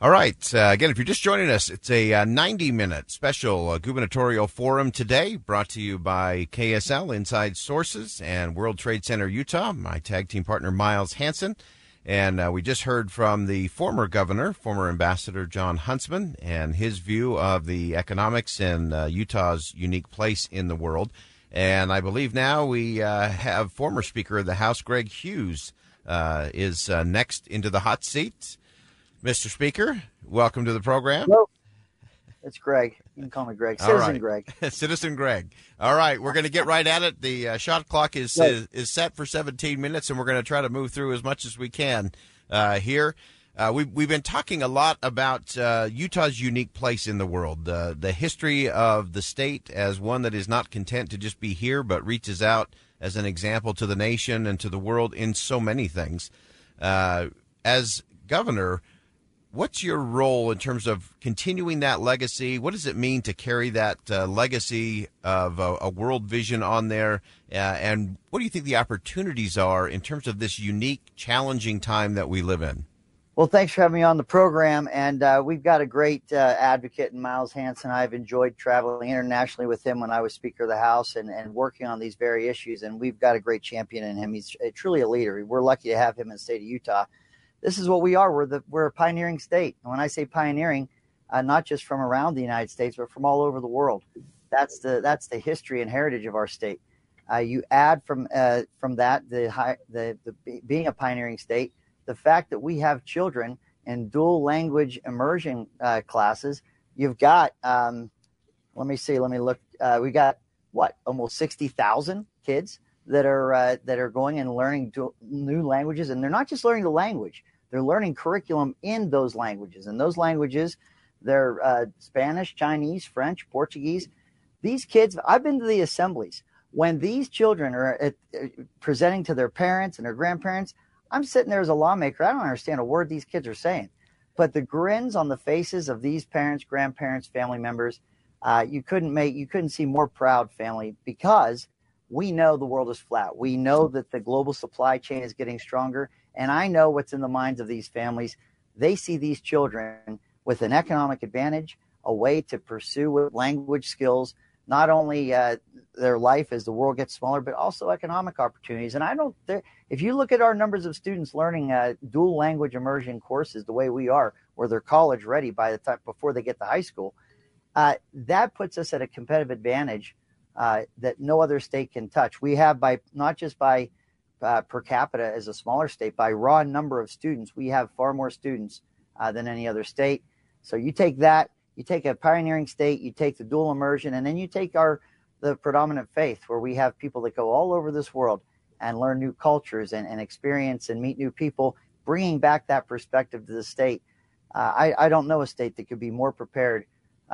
All right. Uh, again, if you're just joining us, it's a ninety-minute uh, special uh, gubernatorial forum today brought to you by K S L, Inside Sources, and World Trade Center Utah, my tag team partner, Miles Hansen. And uh, we just heard from the former governor, former ambassador John Huntsman, and his view of the economics and uh, Utah's unique place in the world. And I believe now we uh, have former Speaker of the House, Greg Hughes, uh, is uh, next into the hot seat. Mister Speaker, welcome to the program. Hello. It's Greg. You can call me Greg. Citizen right. Greg. Citizen Greg. All right. We're going to get right at it. The uh, shot clock is, yes. is is set for seventeen minutes, and we're going to try to move through as much as we can uh, here. Uh, we, we've been talking a lot about uh, Utah's unique place in the world, uh, the history of the state as one that is not content to just be here, but reaches out as an example to the nation and to the world in so many things. Uh, as governor, what's your role in terms of continuing that legacy? What does it mean to carry that uh, legacy of a, a world vision on there? Uh, and what do you think the opportunities are in terms of this unique, challenging time that we live in? Well, thanks for having me on the program. And uh, we've got a great uh, advocate in Miles Hansen. I've enjoyed traveling internationally with him when I was Speaker of the House and, and working on these very issues. And we've got a great champion in him. He's truly a leader. We're lucky to have him in the state of Utah. This is what we are. We're the we're a pioneering state. And when I say pioneering, uh, not just from around the United States, but from all over the world. That's the that's the history and heritage of our state. Uh, you add from uh, from that the, high, the the being a pioneering state, the fact that we have children in dual language immersion uh, classes. You've got um, let me see, let me look. Uh, we got what almost sixty thousand kids that are uh, that are going and learning du- new languages, and they're not just learning the language. They're learning curriculum in those languages. And those languages, they're uh, Spanish, Chinese, French, Portuguese. These kids, I've been to the assemblies. When these children are at, uh, presenting to their parents and their grandparents, I'm sitting there as a lawmaker. I don't understand a word these kids are saying. But the grins on the faces of these parents, grandparents, family members, uh, you couldn't make, you couldn't see more proud family, because we know the world is flat. We know that the global supply chain is getting stronger. And I know what's in the minds of these families. They see these children with an economic advantage, a way to pursue language skills, not only uh, their life as the world gets smaller, but also economic opportunities. And I don't, if you look at our numbers of students learning uh, dual language immersion courses the way we are, where they're college ready by the time before they get to high school, uh, that puts us at a competitive advantage uh, that no other state can touch. We have by not just by Uh, per capita as a smaller state, by raw number of students, we have far more students uh, than any other state. So you take that, you take a pioneering state, you take the dual immersion, and then you take our the predominant faith, where we have people that go all over this world and learn new cultures and, and experience and meet new people, bringing back that perspective to the state. Uh, I, I don't know a state that could be more prepared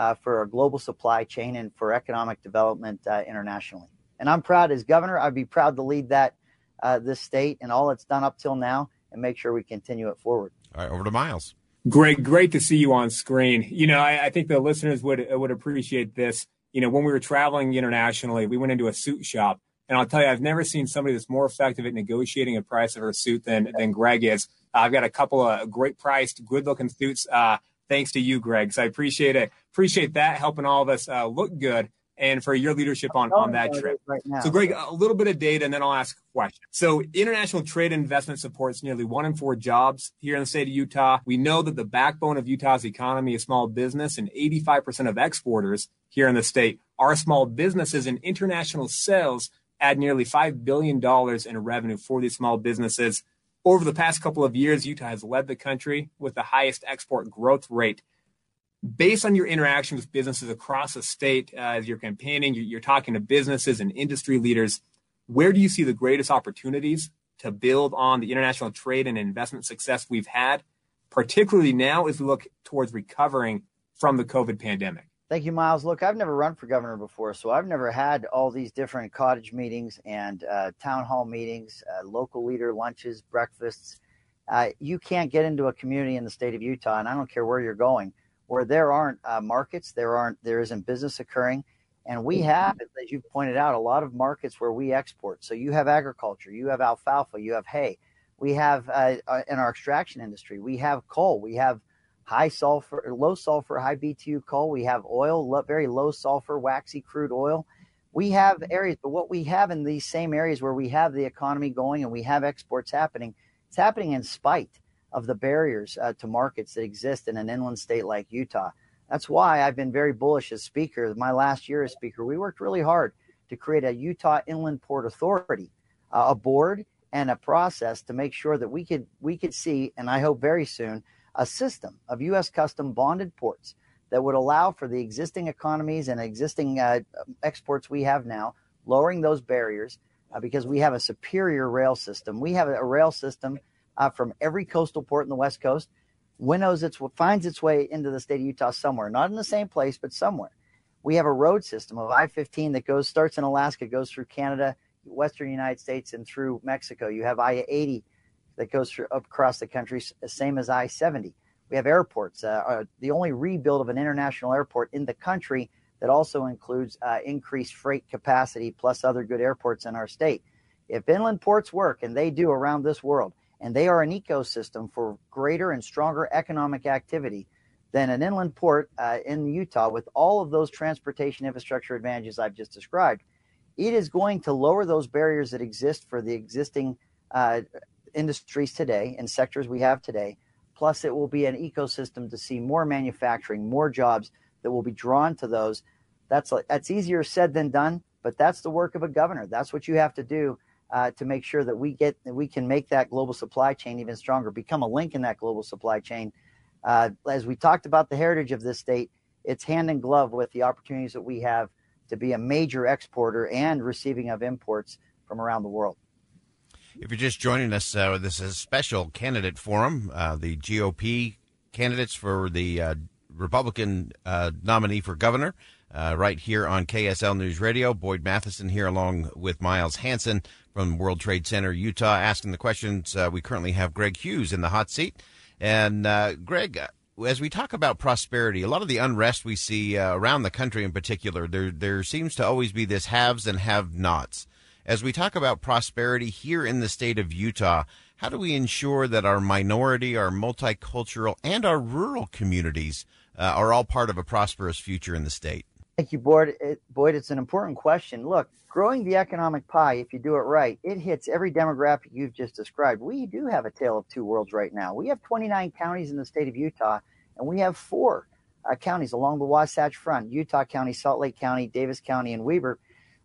uh, for a global supply chain and for economic development uh, internationally. And I'm proud as governor, I'd be proud to lead that Uh, this state and all it's done up till now, and make sure we continue it forward. All right, over to Miles. Greg, great to see you on screen. You know, I, I think the listeners would would appreciate this. You know, when we were traveling internationally, we went into a suit shop, and I'll tell you, I've never seen somebody that's more effective at negotiating a price of her suit than okay. than Greg is. Uh, I've got a couple of great priced, good looking suits. Uh, thanks to you, Greg. So I appreciate it. Appreciate that, helping all of us uh, look good. And for your leadership on, on that trip. Right now. So, Greg, a little bit of data, and then I'll ask a question. So international trade and investment supports nearly one in four jobs here in the state of Utah. We know that the backbone of Utah's economy is small business, and eighty-five percent of exporters here in the state are small businesses, and international sales add nearly five billion dollars in revenue for these small businesses. Over the past couple of years, Utah has led the country with the highest export growth rate. Based on your interaction with businesses across the state, uh, as you're campaigning, you're, you're talking to businesses and industry leaders, where do you see the greatest opportunities to build on the international trade and investment success we've had, particularly now as we look towards recovering from the COVID pandemic? Thank you, Miles. Look, I've never run for governor before, so I've never had all these different cottage meetings and uh, town hall meetings, uh, local leader lunches, breakfasts. Uh, you can't get into a community in the state of Utah, and I don't care where you're going, where there aren't uh, markets, there aren't, there isn't business occurring. And we have, as you pointed out, a lot of markets where we export. So you have agriculture, you have alfalfa, you have hay. We have uh, in our extraction industry, we have coal, we have high sulfur, low sulfur, high B T U coal. We have oil, very low sulfur, waxy crude oil. We have areas, but what we have in these same areas where we have the economy going and we have exports happening, it's happening in spite of the barriers uh, to markets that exist in an inland state like Utah. That's why I've been very bullish as speaker. My last year as speaker, we worked really hard to create a Utah Inland Port Authority, uh, a board and a process to make sure that we could we could see, and I hope very soon, a system of U S custom bonded ports that would allow for the existing economies and existing uh, exports we have now, lowering those barriers uh, because we have a superior rail system. We have a rail system uh, from every coastal port in the West Coast. Winnows its finds its way into the state of Utah somewhere, not in the same place, but somewhere. We have a road system of I fifteen that goes starts in Alaska, goes through Canada, western United States, and through Mexico. You have I eighty that goes through up across the country, same as I seventy. We have airports, uh, the only rebuild of an international airport in the country that also includes uh, increased freight capacity plus other good airports in our state. If inland ports work, and they do around this world, and they are an ecosystem for greater and stronger economic activity than an inland port uh, in Utah with all of those transportation infrastructure advantages I've just described. It is going to lower those barriers that exist for the existing uh, industries today and sectors we have today. Plus, it will be an ecosystem to see more manufacturing, more jobs that will be drawn to those. That's that's easier said than done, but that's the work of a governor. That's what you have to do. Uh, to make sure that we get that we can make that global supply chain even stronger, become a link in that global supply chain. Uh, as we talked about the heritage of this state, it's hand in glove with the opportunities that we have to be a major exporter and receiving of imports from around the world. If you're just joining us, uh, this is a special candidate forum. Uh, the G O P candidates for the uh, Republican uh, nominee for governor uh, right here on K S L News Radio. Boyd Matheson here along with Miles Hansen from World Trade Center, Utah, asking the questions. Uh, we currently have Greg Hughes in the hot seat. And, uh, Greg, as we talk about prosperity, a lot of the unrest we see uh, around the country in particular, there there seems to always be this haves and have-nots. As we talk about prosperity here in the state of Utah, how do we ensure that our minority, our multicultural, and our rural communities uh, are all part of a prosperous future in the state? Thank you, Boyd. It, Boyd, it's an important question. Look, growing the economic pie, if you do it right, it hits every demographic you've just described. We do have a tale of two worlds right now. We have twenty-nine counties in the state of Utah, and we have four uh, counties along the Wasatch Front, Utah County, Salt Lake County, Davis County, and Weber.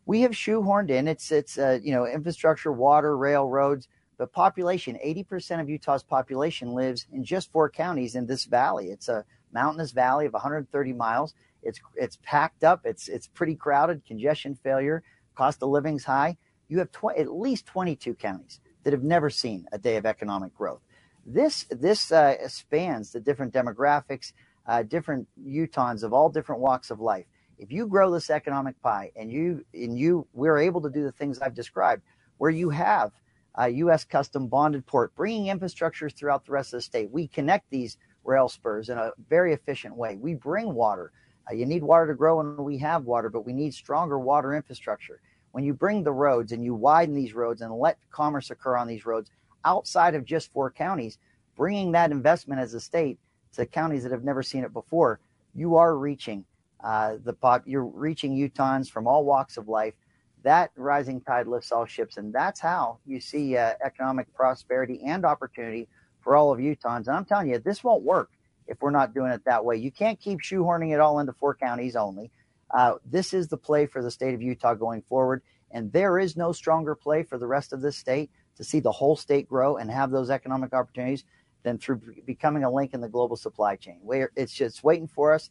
We have shoehorned in, it's, it's uh, you know, infrastructure, water, railroads, but population, eighty percent of Utah's population lives in just four counties in this valley. It's a mountainous valley of one hundred thirty miles. It's it's packed up. It's it's pretty crowded. Congestion failure. Cost of living's high. You have tw- at least twenty-two counties that have never seen a day of economic growth. This this uh, spans the different demographics, uh, different Utahns of all different walks of life. If you grow this economic pie and you and you we're able to do the things I've described, where you have a U S custom bonded port, bringing infrastructures throughout the rest of the state. We connect these rail spurs in a very efficient way. We bring water. Uh, you need water to grow, and we have water, but we need stronger water infrastructure. When you bring the roads and you widen these roads and let commerce occur on these roads outside of just four counties, bringing that investment as a state to counties that have never seen it before, you are reaching uh, the pop. You're reaching Utahns from all walks of life. That rising tide lifts all ships, and that's how you see uh, economic prosperity and opportunity for all of Utahns. And I'm telling you, this won't work if we're not doing it that way. You can't keep shoehorning it all into four counties only. Uh, this is the play for the state of Utah going forward. And there is no stronger play for the rest of this state to see the whole state grow and have those economic opportunities than through becoming a link in the global supply chain. Where it's just waiting for us.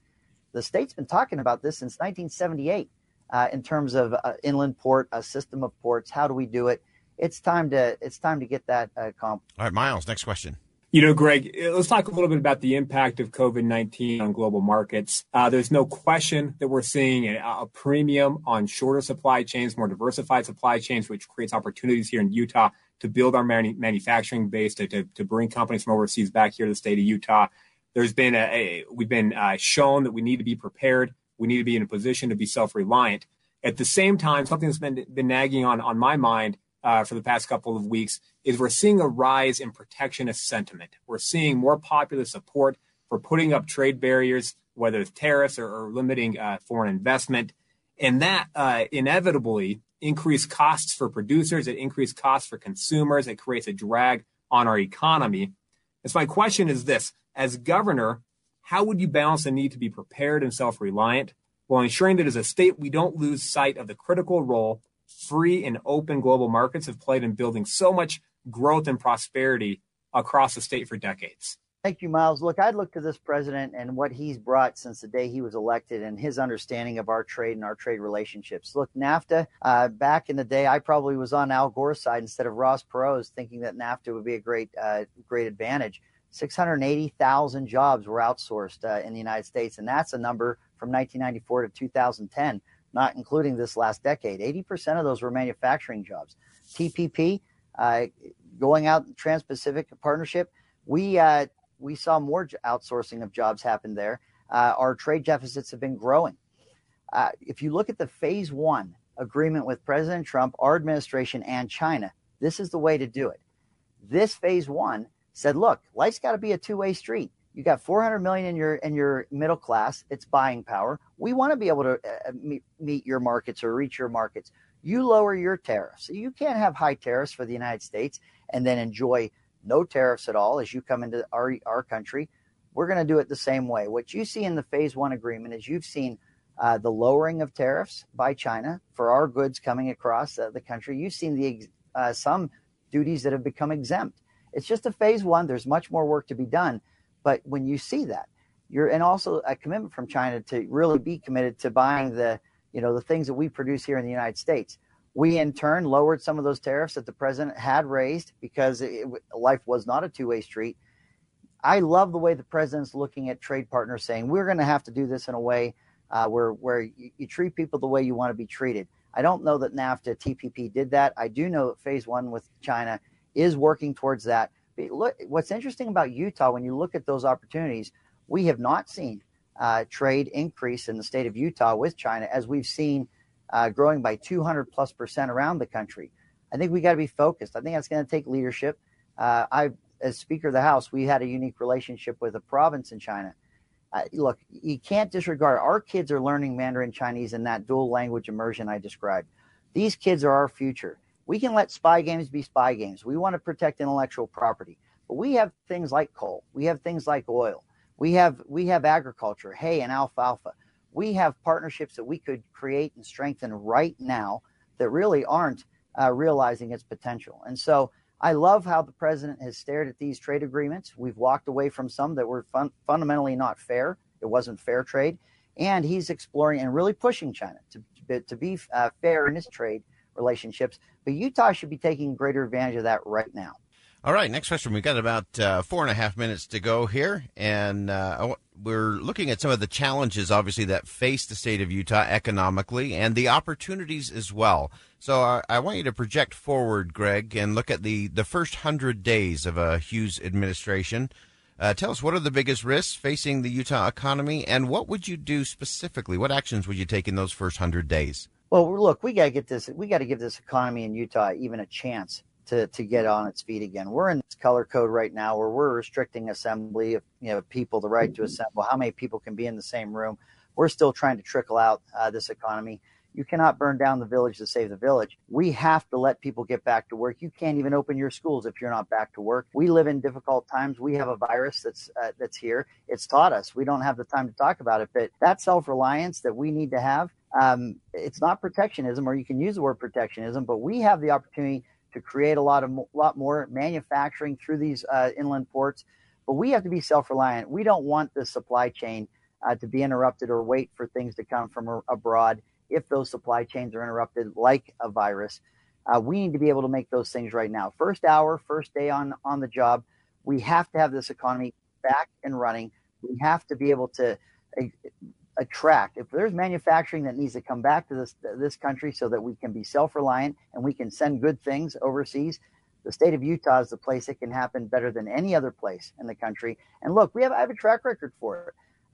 The state's been talking about this since nineteen seventy-eight uh, in terms of uh, inland port, a system of ports. How do we do it? It's time to it's time to get that uh, comp. All right, Miles, next question. You know, Greg, let's talk a little bit about the impact of COVID nineteen on global markets. Uh, there's no question that we're seeing a, a premium on shorter supply chains, more diversified supply chains, which creates opportunities here in Utah to build our manu- manufacturing base, to, to, to bring companies from overseas back here to the state of Utah. There's been a, a we've been uh, shown that we need to be prepared. We need to be in a position to be self-reliant. At the same time, something that's been, been nagging on, on my mind Uh, for the past couple of weeks is we're seeing a rise in protectionist sentiment. We're seeing more popular support for putting up trade barriers, whether it's tariffs or, or limiting uh, foreign investment. And that uh, inevitably increased costs for producers. It increased costs for consumers. It creates a drag on our economy. And so my question is this, as governor, how would you balance the need to be prepared and self-reliant while ensuring that as a state, we don't lose sight of the critical role free and open global markets have played in building so much growth and prosperity across the state for decades? Thank you, Miles. Look, I look to this president and what he's brought since the day he was elected and his understanding of our trade and our trade relationships. Look, NAFTA, uh, back in the day, I probably was on Al Gore's side instead of Ross Perot's, thinking that NAFTA would be a great, uh, great advantage. six hundred eighty thousand jobs were outsourced uh, in the United States, and that's a number from nineteen ninety-four to two thousand ten. Not including this last decade. eighty percent of those were manufacturing jobs. T P P, uh, going out Trans-Pacific Partnership, we uh, we saw more outsourcing of jobs happen there. Uh, our trade deficits have been growing. Uh, if you look at the phase one agreement with President Trump, our administration, and China, this is the way to do it. This phase one said, look, life's got to be a two-way street. You got four hundred million in your in your middle class. It's buying power. We want to be able to uh, meet, meet your markets or reach your markets. You lower your tariffs. You can't have high tariffs for the United States and then enjoy no tariffs at all as you come into our our country. We're going to do it the same way. What you see in the phase one agreement is you've seen uh, the lowering of tariffs by China for our goods coming across uh, the country. You've seen the uh, some duties that have become exempt. It's just a phase one. There's much more work to be done. But when you see that, you're and also a commitment from China to really be committed to buying the, you know, the things that we produce here in the United States. We, in turn, lowered some of those tariffs that the president had raised because it, life was not a two-way street. I love the way the president's looking at trade partners saying we're going to have to do this in a way uh, where, where you, you treat people the way you want to be treated. I don't know that NAFTA, T P P did that. I do know that phase one with China is working towards that. Look, what's interesting about Utah, when you look at those opportunities, we have not seen uh, trade increase in the state of Utah with China, as we've seen uh, growing by two hundred plus percent around the country. I think we got to be focused. I think that's going to take leadership. Uh, I, as Speaker of the House, we had a unique relationship with a province in China. Uh, look, you can't disregard our kids are learning Mandarin Chinese in that dual language immersion I described. These kids are our future. We can let spy games be spy games. We want to protect intellectual property. But we have things like coal. We have things like oil. We have we have agriculture, hay and alfalfa. We have partnerships that we could create and strengthen right now that really aren't uh, realizing its potential. And so I love how the president has stared at these trade agreements. We've walked away from some that were fun, fundamentally not fair. It wasn't fair trade. And he's exploring and really pushing China to, to be uh, fair in its trade relationships, but Utah should be taking greater advantage of that right now. All right, next question. We've got about uh, four and a half minutes to go here, and uh, we're looking at some of the challenges, obviously, that face the state of Utah economically and the opportunities as well. So uh, I want you to project forward, Greg, and look at the, the first hundred days of a Hughes administration. Uh, tell us, what are the biggest risks facing the Utah economy, and what would you do specifically? What actions would you take in those first hundred days? Well, look, we got to get this. We got to give this economy in Utah even a chance to, to get on its feet again. We're in this color code right now where we're restricting assembly of you know people, the right to assemble, how many people can be in the same room. We're still trying to trickle out uh, this economy. You cannot burn down the village to save the village. We have to let people get back to work. You can't even open your schools if you're not back to work. We live in difficult times. We have a virus that's uh, that's here. It's taught us. We don't have the time to talk about it, but that self-reliance that we need to have Um, it's not protectionism, or you can use the word protectionism, but we have the opportunity to create a lot of lot more manufacturing through these uh, inland ports. But we have to be self-reliant. We don't want the supply chain uh, to be interrupted or wait for things to come from abroad. If those supply chains are interrupted like a virus, uh, we need to be able to make those things right now. First hour, first day on, on the job, we have to have this economy back and running. We have to be able to uh, attract. If there's manufacturing that needs to come back to this, this country so that we can be self-reliant and we can send good things overseas, the state of Utah is the place it can happen better than any other place in the country. And look, we have I have a track record for it.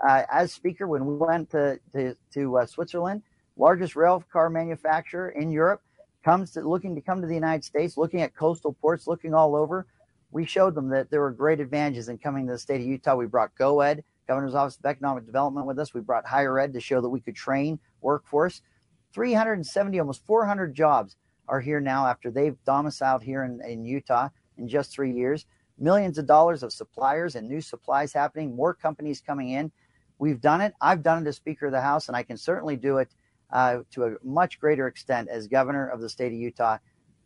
Uh, as speaker, when we went to to, to uh, Switzerland, largest rail car manufacturer in Europe, comes to looking to come to the United States, looking at coastal ports, looking all over. We showed them that there were great advantages in coming to the state of Utah. We brought GoEd, Governor's Office of Economic Development, with us. We brought higher ed to show that we could train workforce. three hundred seventy, almost four hundred jobs are here now after they've domiciled here in, in Utah in just three years. Millions of dollars of suppliers and new supplies happening, more companies coming in. We've done it. I've done it as Speaker of the House, and I can certainly do it uh, to a much greater extent as governor of the state of Utah.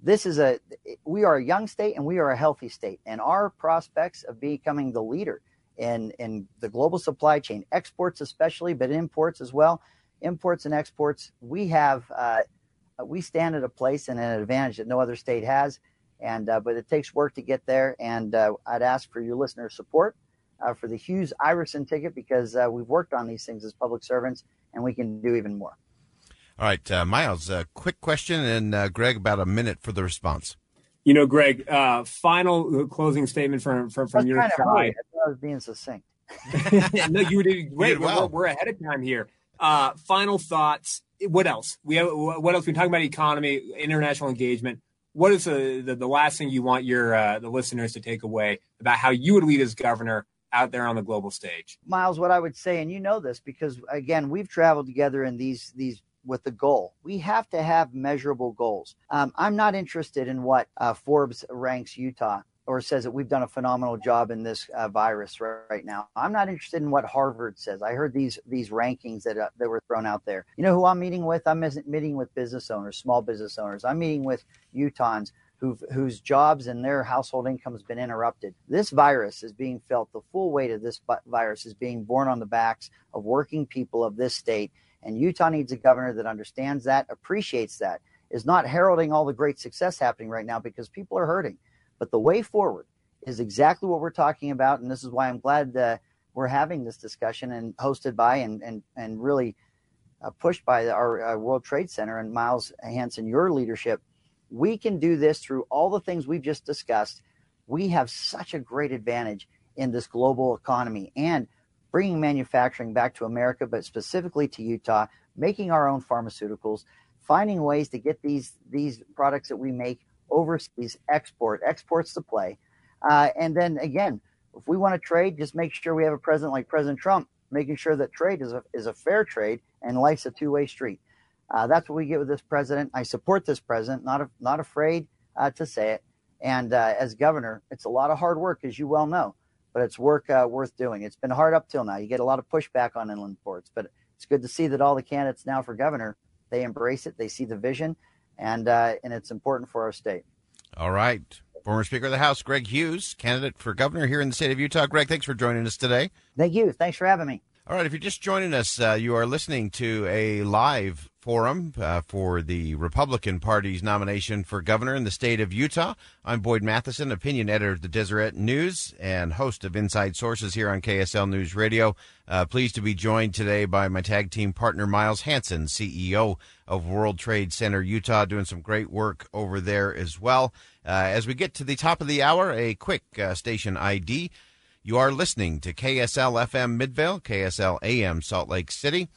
This is a, we are a young state and we are a healthy state, and our prospects of becoming the leader in, in the global supply chain, exports especially, but imports as well, imports and exports, we have, uh, we stand at a place and an advantage that no other state has. And, uh, but it takes work to get there. And uh, I'd ask for your listener support uh, for the Hughes-Iverson ticket, because uh, we've worked on these things as public servants and we can do even more. All right, uh, Miles, a uh, quick question, and uh, Greg, about a minute for the response. You know, Greg, uh, final closing statement from from, from your side. I was being succinct. No, you did. Wait, we're, well. we're ahead of time here. Uh, final thoughts. What else? We have, what else? We're talking about economy, international engagement. What is the, the, the last thing you want your uh, the listeners to take away about how you would lead as governor out there on the global stage? Miles, what I would say, and you know this because, again, we've traveled together in these these. with the goal. We have to have measurable goals. Um, I'm not interested in what uh, Forbes ranks Utah or says that we've done a phenomenal job in this uh, virus right, right now. I'm not interested in what Harvard says. I heard these these rankings that uh, that were thrown out there. You know who I'm meeting with? I'm meeting with business owners, small business owners. I'm meeting with Utahns who've, whose jobs and their household income has been interrupted. This virus is being felt. The full weight of this virus is being borne on the backs of working people of this state. And Utah needs a governor that understands that, appreciates that, is not heralding all the great success happening right now because people are hurting. But the way forward is exactly what we're talking about. And this is why I'm glad uh, we're having this discussion and hosted by and and, and really uh, pushed by our uh, World Trade Center and Miles Hansen, your leadership. We can do this through all the things we've just discussed. We have such a great advantage in this global economy and bringing manufacturing back to America, but specifically to Utah, making our own pharmaceuticals, finding ways to get these these products that we make overseas, export, exports to play. Uh, and then, again, if we want to trade, just make sure we have a president like President Trump, making sure that trade is a, is a fair trade and life's a two-way street. Uh, that's what we get with this president. I support this president, not, a, not afraid uh, to say it. And uh, as governor, it's a lot of hard work, as you well know. But it's work uh, worth doing. It's been hard up till now. You get a lot of pushback on inland ports, but it's good to see that all the candidates now for governor, they embrace it. They see the vision, and uh, and it's important for our state. All right. Former Speaker of the House, Greg Hughes, candidate for governor here in the state of Utah. Greg, thanks for joining us today. Thank you. Thanks for having me. All right. If you're just joining us, uh, you are listening to a live forum uh, for the Republican Party's nomination for governor in the state of Utah. I'm Boyd Matheson, opinion editor of the Deseret News and host of Inside Sources here on K S L News Radio. Uh, pleased to be joined today by my tag team partner, Miles Hansen, C E O of World Trade Center Utah, doing some great work over there as well. Uh, as we get to the top of the hour, a quick uh, station I D. You are listening to K S L F M Midvale, K S L A M Salt Lake City.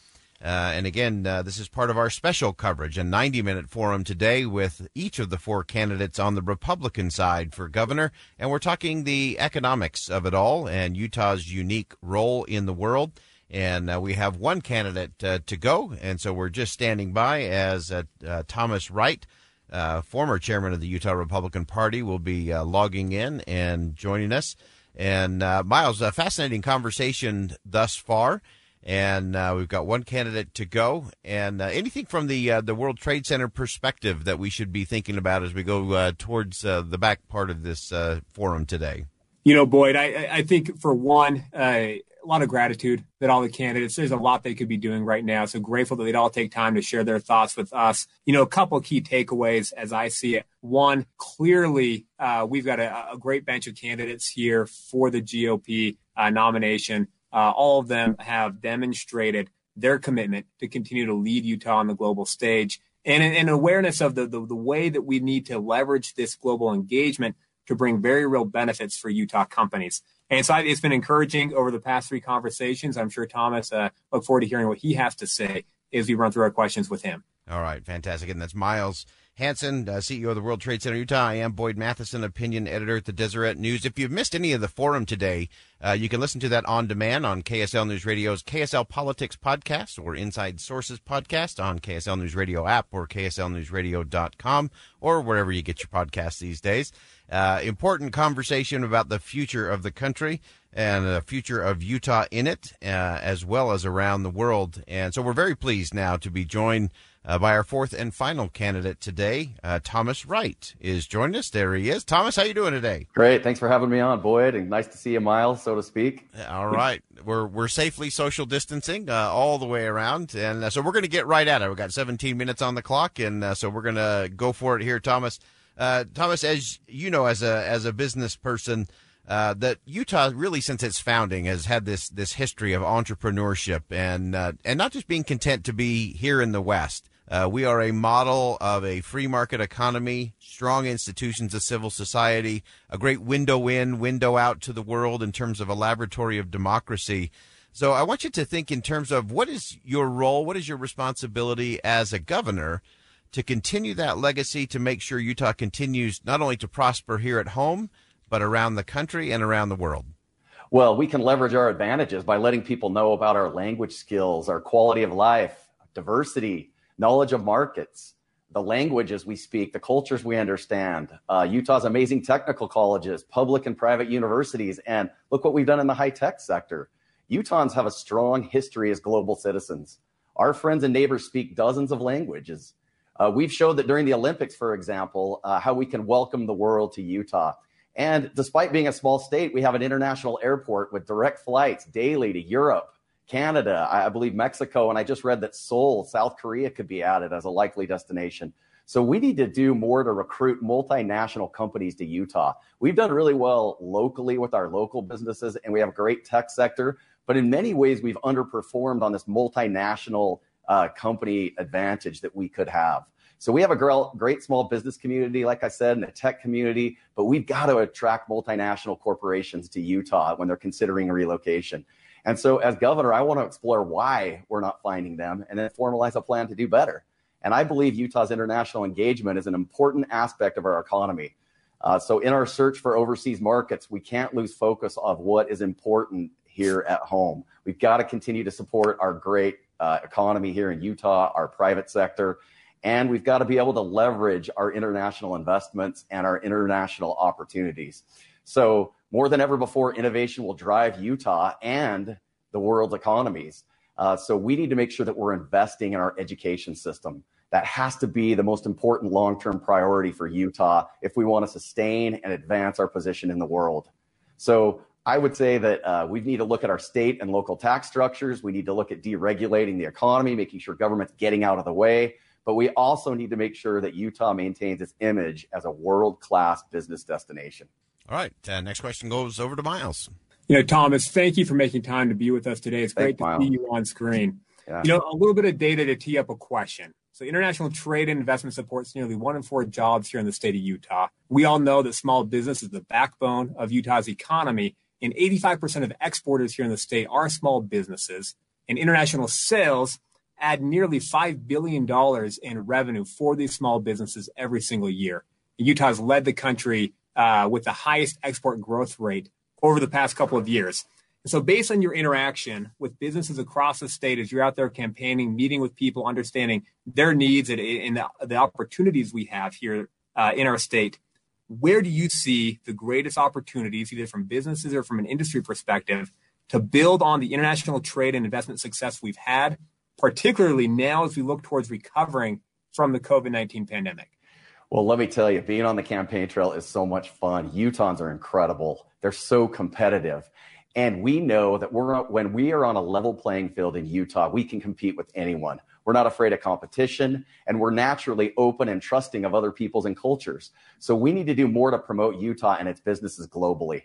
Uh, and again, uh, this is part of our special coverage, a ninety-minute forum today with each of the four candidates on the Republican side for governor. And we're talking the economics of it all and Utah's unique role in the world. And uh, we have one candidate uh, to go, and so we're just standing by as uh, uh, Thomas Wright, uh, former chairman of the Utah Republican Party, will be uh, logging in and joining us. And, uh, Miles, a fascinating conversation thus far. And uh, we've got one candidate to go. And uh, anything from the uh, the World Trade Center perspective that we should be thinking about as we go uh, towards uh, the back part of this uh, forum today? You know, Boyd, I, I think for one, uh, a lot of gratitude that all the candidates, there's a lot they could be doing right now. So grateful that they'd all take time to share their thoughts with us. You know, a couple of key takeaways as I see it. One, clearly, uh, we've got a, a great bench of candidates here for the G O P uh, nomination. Uh, all of them have demonstrated their commitment to continue to lead Utah on the global stage and an awareness of the, the the way that we need to leverage this global engagement to bring very real benefits for Utah companies. And so it's been encouraging over the past three conversations. I'm sure Thomas, uh, look forward to hearing what he has to say as we run through our questions with him. All right, fantastic. And that's Miles Hansen, uh, C E O of the World Trade Center Utah. I am Boyd Matheson, opinion editor at the Deseret News. If you've missed any of the forum today, uh, you can listen to that on demand on K S L News Radio's K S L Politics Podcast or Inside Sources Podcast on K S L News Radio app or K S L News Radio dot com or wherever you get your podcasts these days. Uh, important conversation about the future of the country and the future of Utah in it, uh, as well as around the world. And so we're very pleased now to be joined Uh, by our fourth and final candidate today, uh, Thomas Wright is joining us. There he is. Thomas, how you doing today? Great. Thanks for having me on, Boyd, and nice to see you, Miles, so to speak. All right. We're we're safely social distancing uh, all the way around, and uh, so we're going to get right at it. We've got seventeen minutes on the clock, and uh, so we're going to go for it here, Thomas. Uh, Thomas, as you know, as a as a business person, Uh, that Utah really since its founding has had this this history of entrepreneurship and uh, and not just being content to be here in the West. Uh, we are a model of a free market economy, strong institutions of civil society, a great window in, window out to the world in terms of a laboratory of democracy. So I want you to think in terms of what is your role, what is your responsibility as a governor to continue that legacy, to make sure Utah continues not only to prosper here at home, but around the country and around the world? Well, we can leverage our advantages by letting people know about our language skills, our quality of life, diversity, knowledge of markets, the languages we speak, the cultures we understand, uh, Utah's amazing technical colleges, public and private universities, and look what we've done in the high-tech sector. Utahns have a strong history as global citizens. Our friends and neighbors speak dozens of languages. Uh, we've showed that during the Olympics, for example, uh, how we can welcome the world to Utah. And despite being a small state, we have an international airport with direct flights daily to Europe, Canada, I believe Mexico, and I just read that Seoul, South Korea could be added as a likely destination. So we need to do more to recruit multinational companies to Utah. We've done really well locally with our local businesses, and we have a great tech sector. But in many ways, we've underperformed on this multinational uh, company advantage that we could have. So we have a great small business community, like I said, and a tech community, but we've got to attract multinational corporations to Utah when they're considering relocation. And so as governor, I want to explore why we're not finding them and then formalize a plan to do better. And I believe Utah's international engagement is an important aspect of our economy. Uh, so in our search for overseas markets, we can't lose focus of what is important here at home. We've got to continue to support our great uh, economy here in Utah, our private sector. And we've got to be able to leverage our international investments and our international opportunities. So more than ever before, innovation will drive Utah and the world's economies. Uh, so we need to make sure that we're investing in our education system. That has to be the most important long-term priority for Utah if we want to sustain and advance our position in the world. So I would say that uh, we need to look at our state and local tax structures. We need to look at deregulating the economy, making sure government's getting out of the way. But we also need to make sure that Utah maintains its image as a world-class business destination. All right. Uh, next question goes over to Miles. You know, Thomas, thank you for making time to be with us today. It's Thanks, great to Miles. see you on screen. Yeah. You know, a little bit of data to tee up a question. So international trade and investment supports nearly one in four jobs here in the state of Utah. We all know that small business is the backbone of Utah's economy, and eighty-five percent of exporters here in the state are small businesses, and international sales add nearly five billion dollars in revenue for these small businesses every single year. Utah has led the country uh, with the highest export growth rate over the past couple of years. And so based on your interaction with businesses across the state, as you're out there campaigning, meeting with people, understanding their needs and, and the, the opportunities we have here uh, in our state, where do you see the greatest opportunities, either from businesses or from an industry perspective, to build on the international trade and investment success we've had, particularly now as we look towards recovering from the COVID nineteen pandemic. Well, let me tell you, being on the campaign trail is so much fun. Utahns are incredible. They're so competitive. And we know that we're when we are on a level playing field in Utah, we can compete with anyone. We're not afraid of competition, and we're naturally open and trusting of other peoples and cultures. So we need to do more to promote Utah and its businesses globally.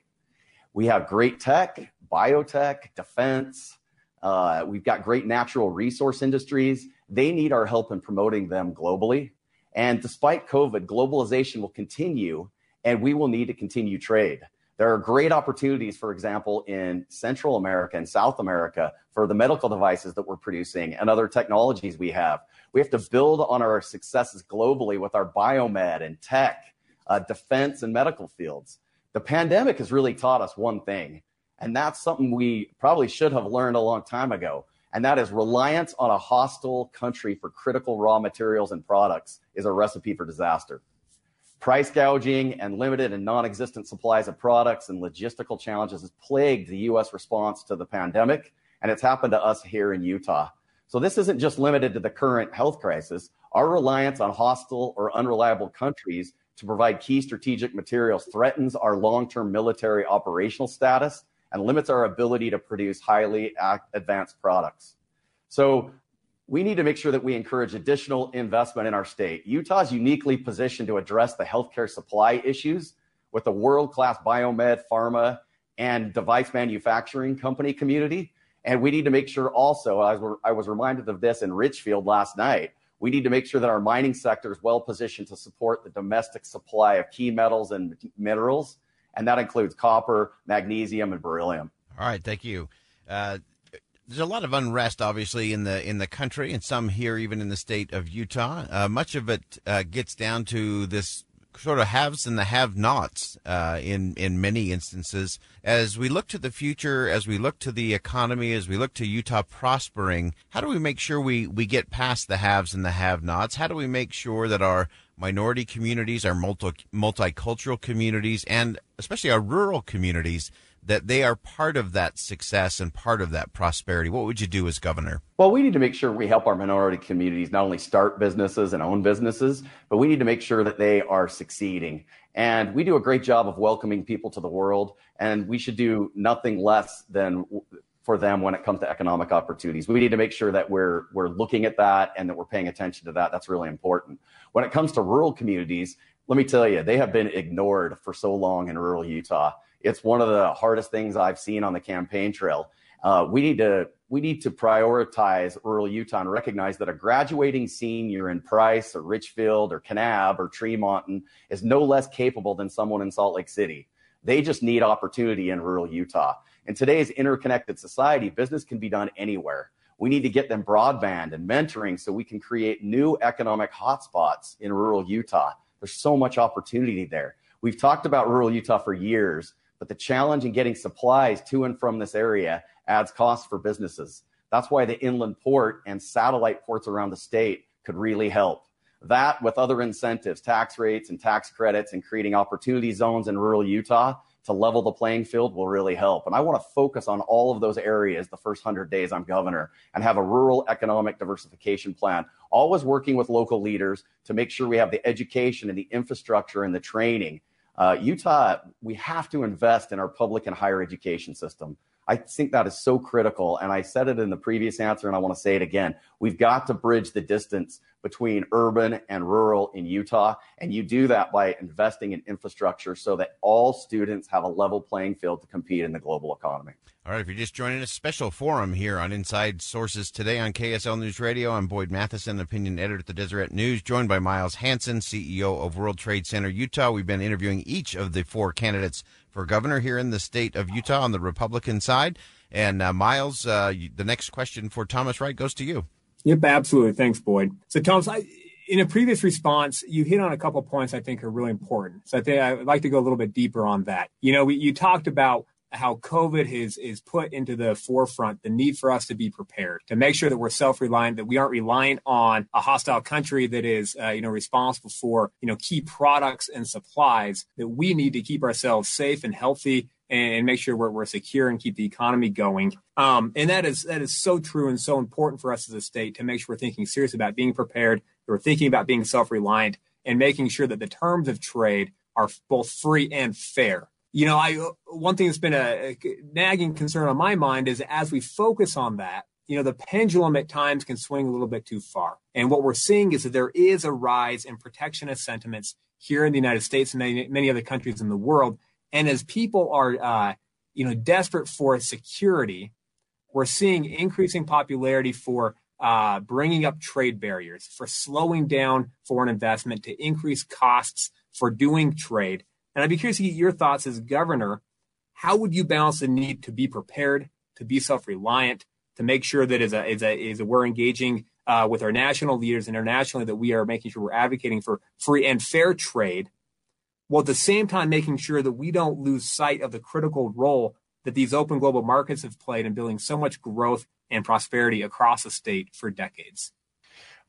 We have great tech, biotech, defense. Uh, we've got great natural resource industries. They need our help in promoting them globally. And despite COVID, globalization will continue, and we will need to continue trade. There are great opportunities, for example, in Central America and South America for the medical devices that we're producing and other technologies we have. We have to build on our successes globally with our biomed and tech, uh, defense, and medical fields. The pandemic has really taught us one thing, and that's something we probably should have learned a long time ago. And that is reliance on a hostile country for critical raw materials and products is a recipe for disaster. Price gouging and limited and non-existent supplies of products and logistical challenges has plagued the U S response to the pandemic, and it's happened to us here in Utah. So this isn't just limited to the current health crisis. Our reliance on hostile or unreliable countries to provide key strategic materials threatens our long-term military operational status and limits our ability to produce highly advanced products. So we need to make sure that we encourage additional investment in our state. Utah is uniquely positioned to address the healthcare supply issues with a world-class biomed, pharma, and device manufacturing company community. And we need to make sure also, as we're, I was reminded of this in Richfield last night, we need to make sure that our mining sector is well-positioned to support the domestic supply of key metals and minerals, and that includes copper, magnesium, and beryllium. All right, thank you. Uh, there's a lot of unrest, obviously, in the in the country, and some here, even in the state of Utah. Uh, much of it uh, gets down to this sort of haves and the have-nots uh, in in many instances. As we look to the future, as we look to the economy, as we look to Utah prospering, how do we make sure we we get past the haves and the have-nots? How do we make sure that our minority communities, our multi multicultural communities, and especially our rural communities, that they are part of that success and part of that prosperity? What would you do as governor? Well, we need to make sure we help our minority communities not only start businesses and own businesses, but we need to make sure that they are succeeding. And we do a great job of welcoming people to the world, and we should do nothing less than for them when it comes to economic opportunities. We need to make sure that we're we're looking at that and that we're paying attention to that. That's really important. When it comes to rural communities, let me tell you, they have been ignored for so long in rural Utah. It's one of the hardest things I've seen on the campaign trail. Uh, we need to we need to prioritize rural Utah and recognize that a graduating senior in Price or Richfield or Kanab or Tremonton is no less capable than someone in Salt Lake City. They just need opportunity in rural Utah. In today's interconnected society, business can be done anywhere. We need to get them broadband and mentoring so we can create new economic hotspots in rural Utah. There's so much opportunity there. We've talked about rural Utah for years, but the challenge in getting supplies to and from this area adds costs for businesses. That's why the inland port and satellite ports around the state could really help. That, with other incentives, tax rates and tax credits, and creating opportunity zones in rural Utah to level the playing field will really help. And I want to focus on all of those areas the first one hundred days I'm governor and have a rural economic diversification plan, always working with local leaders to make sure we have the education and the infrastructure and the training. Uh, Utah, we have to invest in our public and higher education system. I think that is so critical. And I said it in the previous answer, and I want to say it again. We've got to bridge the distance between urban and rural in Utah. And you do that by investing in infrastructure so that all students have a level playing field to compete in the global economy. All right, if you're just joining us, special forum here on Inside Sources today on K S L News Radio. I'm Boyd Matheson, opinion editor at the Deseret News, joined by Miles Hansen, C E O of World Trade Center Utah. We've been interviewing each of the four candidates for governor here in the state of Utah on the Republican side. And uh, Miles, uh, the next question for Thomas Wright goes to you. Yep, absolutely. Thanks, Boyd. So, Thomas, I, in a previous response, you hit on a couple of points I think are really important. So I think I'd like to go a little bit deeper on that. You know, we, you talked about how COVID is, is put into the forefront, the need for us to be prepared, to make sure that we're self-reliant, that we aren't reliant on a hostile country that is, uh, you know, responsible for, you know, key products and supplies, that we need to keep ourselves safe and healthy and make sure we're, we're secure and keep the economy going. Um, and that is that is so true and so important for us as a state to make sure we're thinking seriously about being prepared, that we're thinking about being self-reliant, and making sure that the terms of trade are both free and fair. You know, I one thing that's been a, a nagging concern on my mind is as we focus on that, you know, the pendulum at times can swing a little bit too far. And what we're seeing is that there is a rise in protectionist sentiments here in the United States and many, many other countries in the world. And as people are, uh, you know, desperate for security, we're seeing increasing popularity for uh, bringing up trade barriers, for slowing down foreign investment, to increase costs for doing trade. And I'd be curious to get your thoughts as governor. How would you balance the need to be prepared, to be self-reliant, to make sure that as a, as a, as a we're engaging uh, with our national leaders internationally, that we are making sure we're advocating for free and fair trade, while at the same time making sure that we don't lose sight of the critical role that these open global markets have played in building so much growth and prosperity across the state for decades?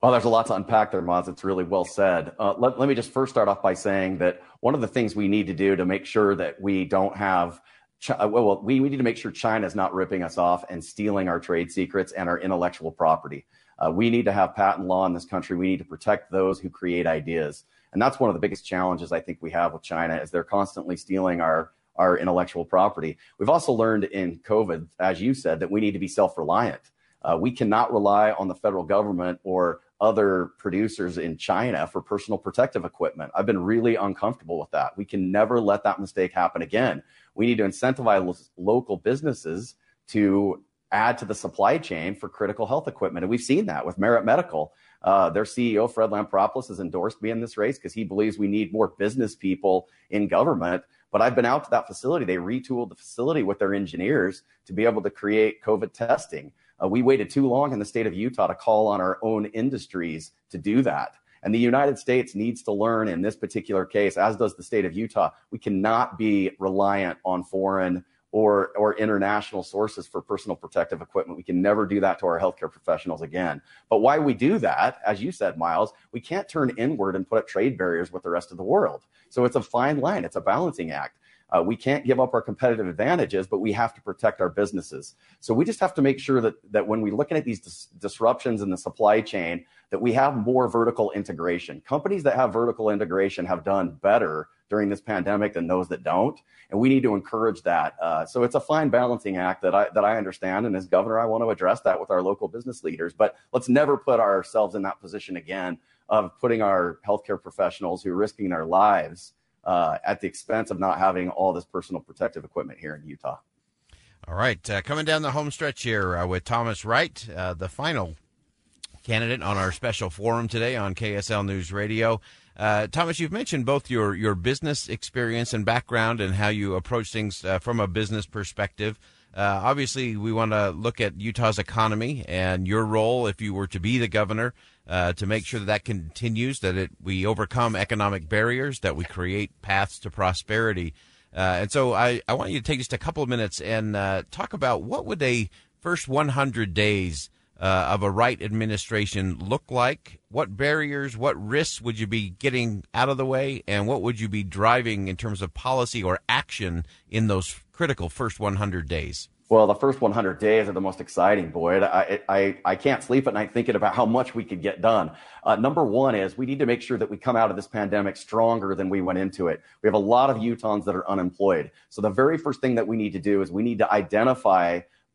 Well, there's a lot to unpack there, Maz. It's really well said. Uh, let, let me just first start off by saying that one of the things we need to do to make sure that we don't have Well, we, we need to make sure China's not ripping us off and stealing our trade secrets and our intellectual property. Uh, we need to have patent law in this country. We need to protect those who create ideas. And that's one of the biggest challenges I think we have with China is they're constantly stealing our, our intellectual property. We've also learned in COVID, as you said, that we need to be self-reliant. Uh, we cannot rely on the federal government or other producers in China for personal protective equipment. I've been really uncomfortable with that. We can never let that mistake happen again. We need to incentivize local businesses to add to the supply chain for critical health equipment. And we've seen that with Merit Medical. Uh, their C E O, Fred Lampropoulos, has endorsed me in this race because he believes we need more business people in government. But I've been out to that facility. They retooled the facility with their engineers to be able to create COVID testing. Uh, we waited too long in the state of Utah to call on our own industries to do that. And the United States needs to learn in this particular case, as does the state of Utah, we cannot be reliant on foreign or, or international sources for personal protective equipment. We can never do that to our healthcare professionals again. But why we do that, as you said, Miles, we can't turn inward and put up trade barriers with the rest of the world. So it's a fine line. It's a balancing act. Uh, we can't give up our competitive advantages, but we have to protect our businesses. So we just have to make sure that that when we're looking at these dis- disruptions in the supply chain, that we have more vertical integration. Companies that have vertical integration have done better during this pandemic than those that don't, and we need to encourage that. Uh, so it's a fine balancing act that I that I understand, and as governor, I want to address that with our local business leaders. But let's never put ourselves in that position again of putting our healthcare professionals who are risking their lives Uh, at the expense of not having all this personal protective equipment here in Utah. All right, uh, coming down the home stretch here uh, with Thomas Wright, uh, the final candidate on our special forum today on K S L News Radio. Uh, Thomas, you've mentioned both your, your business experience and background and how you approach things uh, from a business perspective. Uh, obviously, we want to look at Utah's economy and your role if you were to be the governor uh, to make sure that that continues, that it we overcome economic barriers, that we create paths to prosperity. Uh, and so I, I want you to take just a couple of minutes and uh, talk about what would a first one hundred days uh, of a Wright administration look like? What barriers, what risks would you be getting out of the way, and what would you be driving in terms of policy or action in those critical first one hundred days? Well, the first one hundred days are the most exciting, Boyd. I I, I can't sleep at night thinking about how much we could get done. Uh, number one is we need to make sure that we come out of this pandemic stronger than we went into it. We have a lot of Utahns that are unemployed. So the very first thing that we need to do is we need to identify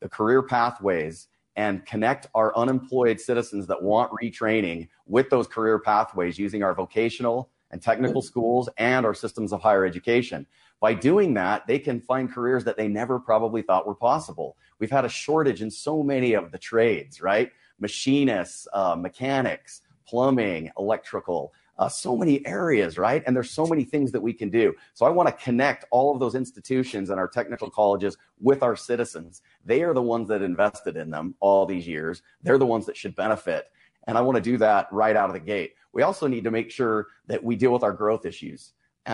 the career pathways and connect our unemployed citizens that want retraining with those career pathways using our vocational and technical schools and our systems of higher education. By doing that, they can find careers that they never probably thought were possible. We've had a shortage in so many of the trades, right? Machinists, uh, mechanics, plumbing, electrical, uh, so many areas, right? And there's so many things that we can do. So I want to connect all of those institutions and our technical colleges with our citizens. They are the ones that invested in them all these years. They're the ones that should benefit. And I want to do that right out of the gate. We also need to make sure that we deal with our growth issues.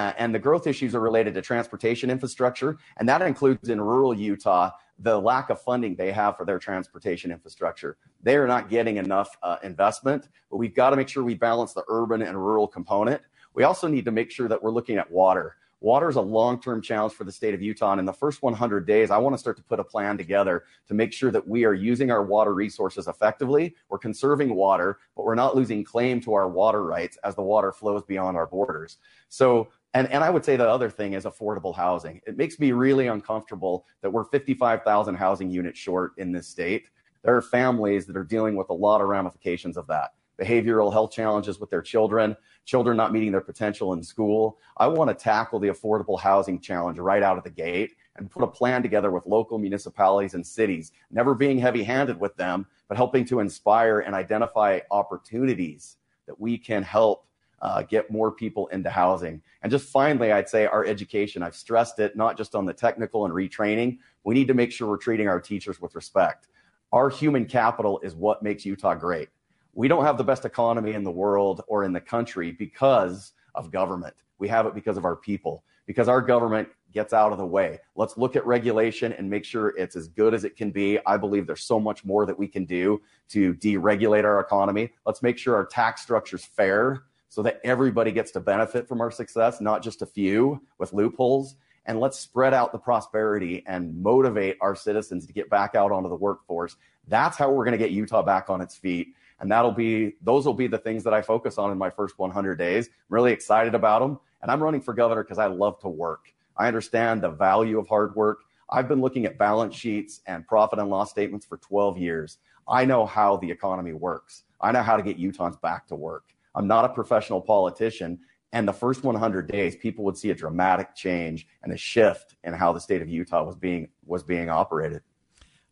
Uh, and the growth issues are related to transportation infrastructure, and that includes in rural Utah the lack of funding they have for their transportation infrastructure. They are not getting enough uh, investment, but we've got to make sure we balance the urban and rural component. We also need to make sure that we're looking at water. Water is a long-term challenge for the state of Utah, and in the first one hundred days, I want to start to put a plan together to make sure that we are using our water resources effectively. We're conserving water, but we're not losing claim to our water rights as the water flows beyond our borders. So, and, and I would say the other thing is affordable housing. It makes me really uncomfortable that we're fifty-five thousand housing units short in this state. There are families that are dealing with a lot of ramifications of that. Behavioral health challenges with their children, children not meeting their potential in school. I want to tackle the affordable housing challenge right out of the gate and put a plan together with local municipalities and cities, never being heavy-handed with them, but helping to inspire and identify opportunities that we can help uh, get more people into housing. And just finally, I'd say our education. I've stressed it, not just on the technical and retraining. We need to make sure we're treating our teachers with respect. Our human capital is what makes Utah great. We don't have the best economy in the world or in the country because of government. We have it because of our people, because our government gets out of the way. Let's look at regulation and make sure it's as good as it can be. I believe there's so much more that we can do to deregulate our economy. Let's make sure our tax structure's fair so that everybody gets to benefit from our success, not just a few with loopholes. And let's spread out the prosperity and motivate our citizens to get back out onto the workforce. That's how we're going to get Utah back on its feet. And that'll be, those will be the things that I focus on in my first one hundred days. I'm really excited about them. And I'm running for governor because I love to work. I understand the value of hard work. I've been looking at balance sheets and profit and loss statements for twelve years. I know how the economy works. I know how to get Utahns back to work. I'm not a professional politician. And the first one hundred days, people would see a dramatic change and a shift in how the state of Utah was being was being operated.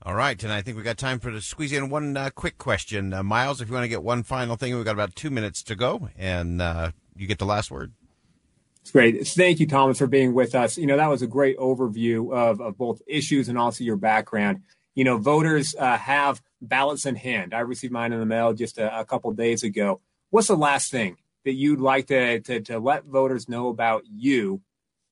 All right, and I think we got time for to squeeze in one uh, quick question, uh, Miles. If you want to get one final thing, we've got about two minutes to go, and uh, you get the last word. It's great. Thank you, Thomas, for being with us. You know, that was a great overview of, of both issues and also your background. You know, voters uh, have ballots in hand. I received mine in the mail just a, a couple of days ago. What's the last thing that you'd like to, to to let voters know about you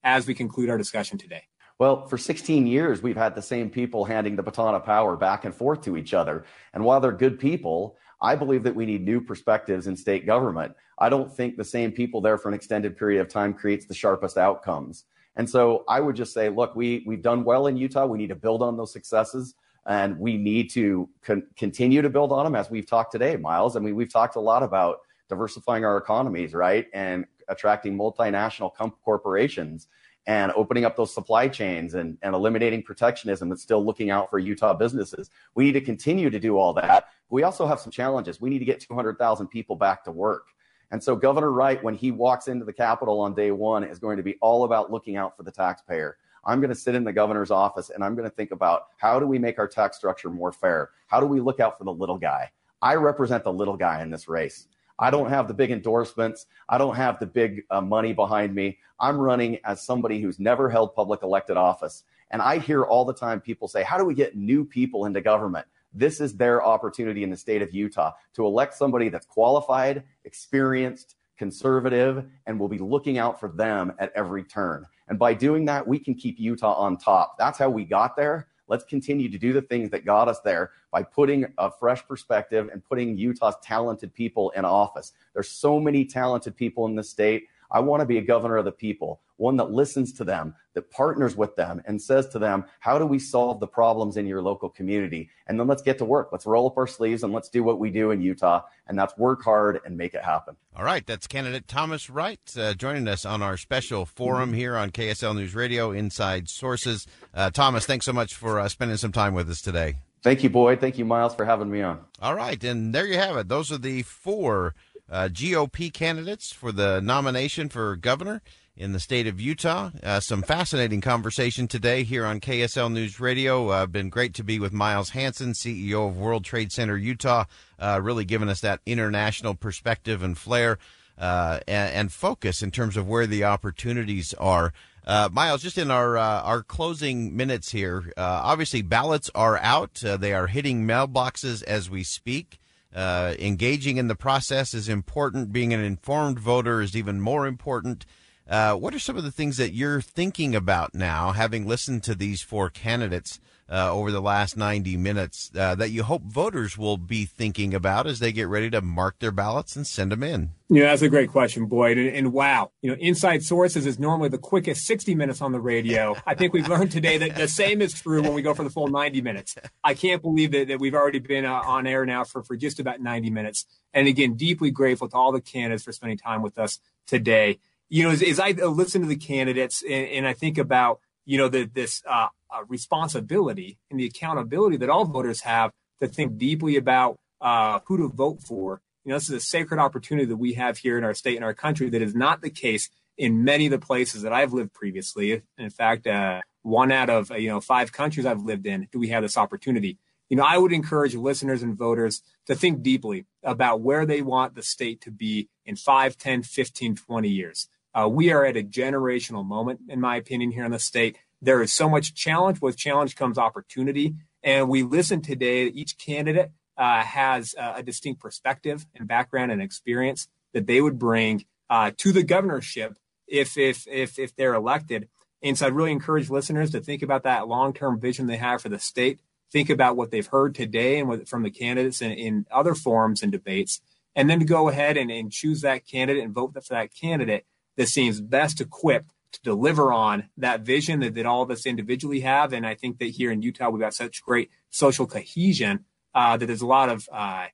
as we conclude our discussion today? Well, for sixteen years, we've had the same people handing the baton of power back and forth to each other. And while they're good people, I believe that we need new perspectives in state government. I don't think the same people there for an extended period of time creates the sharpest outcomes. And so I would just say, look, we, we've done well in Utah. We need to build on those successes. And we need to con- continue to build on them, as we've talked today, Miles. I mean, we've talked a lot about diversifying our economies, right? And attracting multinational com- corporations. And opening up those supply chains and, and eliminating protectionism that's still looking out for Utah businesses. We need to continue to do all that. We also have some challenges. We need to get two hundred thousand people back to work. And so Governor Wright, when he walks into the Capitol on day one, is going to be all about looking out for the taxpayer. I'm going to sit in the governor's office and I'm going to think about how do we make our tax structure more fair? How do we look out for the little guy? I represent the little guy in this race. I don't have the big endorsements. I don't have the big uh, money behind me. I'm running as somebody who's never held public elected office. And I hear all the time people say, how do we get new people into government? This is their opportunity in the state of Utah to elect somebody that's qualified, experienced, conservative, and will be looking out for them at every turn. And by doing that, we can keep Utah on top. That's how we got there. Let's continue to do the things that got us there by putting a fresh perspective and putting Utah's talented people in office. There's so many talented people in the state. I want to be a governor of the people, one that listens to them, that partners with them and says to them, how do we solve the problems in your local community? And then let's get to work. Let's roll up our sleeves and let's do what we do in Utah. And that's work hard and make it happen. All right. That's candidate Thomas Wright uh, joining us on our special forum here on K S L News Radio, Inside Sources. Uh, Thomas, thanks so much for uh, spending some time with us today. Thank you, Boyd. Thank you, Miles, for having me on. All right. And there you have it. Those are the four uh, G O P candidates for the nomination for governor in the state of Utah. Uh, some fascinating conversation today here on K S L News Radio. Uh, been great to be with Miles Hansen, C E O of World Trade Center Utah, uh, really giving us that international perspective and flair uh, and, and focus in terms of where the opportunities are. Uh, Miles, just in our uh, our closing minutes here, uh, obviously ballots are out. Uh, they are hitting mailboxes as we speak. Uh, engaging in the process is important. Being an informed voter is even more important. Uh, what are some of the things that you're thinking about now, having listened to these four candidates uh, over the last ninety minutes, uh, that you hope voters will be thinking about as they get ready to mark their ballots and send them in? Yeah, that's a great question, Boyd. And, and wow, you know, Inside Sources is normally the quickest sixty minutes on the radio. I think we've learned today that the same is true when we go for the full ninety minutes. I can't believe that, that we've already been uh, on air now for, for just about ninety minutes. And again, deeply grateful to all the candidates for spending time with us today. You know, as, as I listen to the candidates and, and I think about, you know, the, this uh, uh, responsibility and the accountability that all voters have to think deeply about uh, who to vote for. You know, this is a sacred opportunity that we have here in our state and our country that is not the case in many of the places that I've lived previously. And in fact, uh, one out of, you know, five countries I've lived in, do we have this opportunity? You know, I would encourage listeners and voters to think deeply about where they want the state to be in five, ten, fifteen, twenty years. Uh, we are at a generational moment, in my opinion, here in the state. There is so much challenge. With challenge comes opportunity. And we listen today. Each candidate uh, has uh, a distinct perspective and background and experience that they would bring uh, to the governorship if, if, if, if they're elected. And so I'd really encourage listeners to think about that long-term vision they have for the state. Think about what they've heard today and what, from the candidates and in other forums and debates, and then to go ahead and, and choose that candidate and vote for that candidate that seems best equipped to deliver on that vision that, that all of us individually have. And I think that here in Utah, we've got such great social cohesion uh, that there's a lot of uh,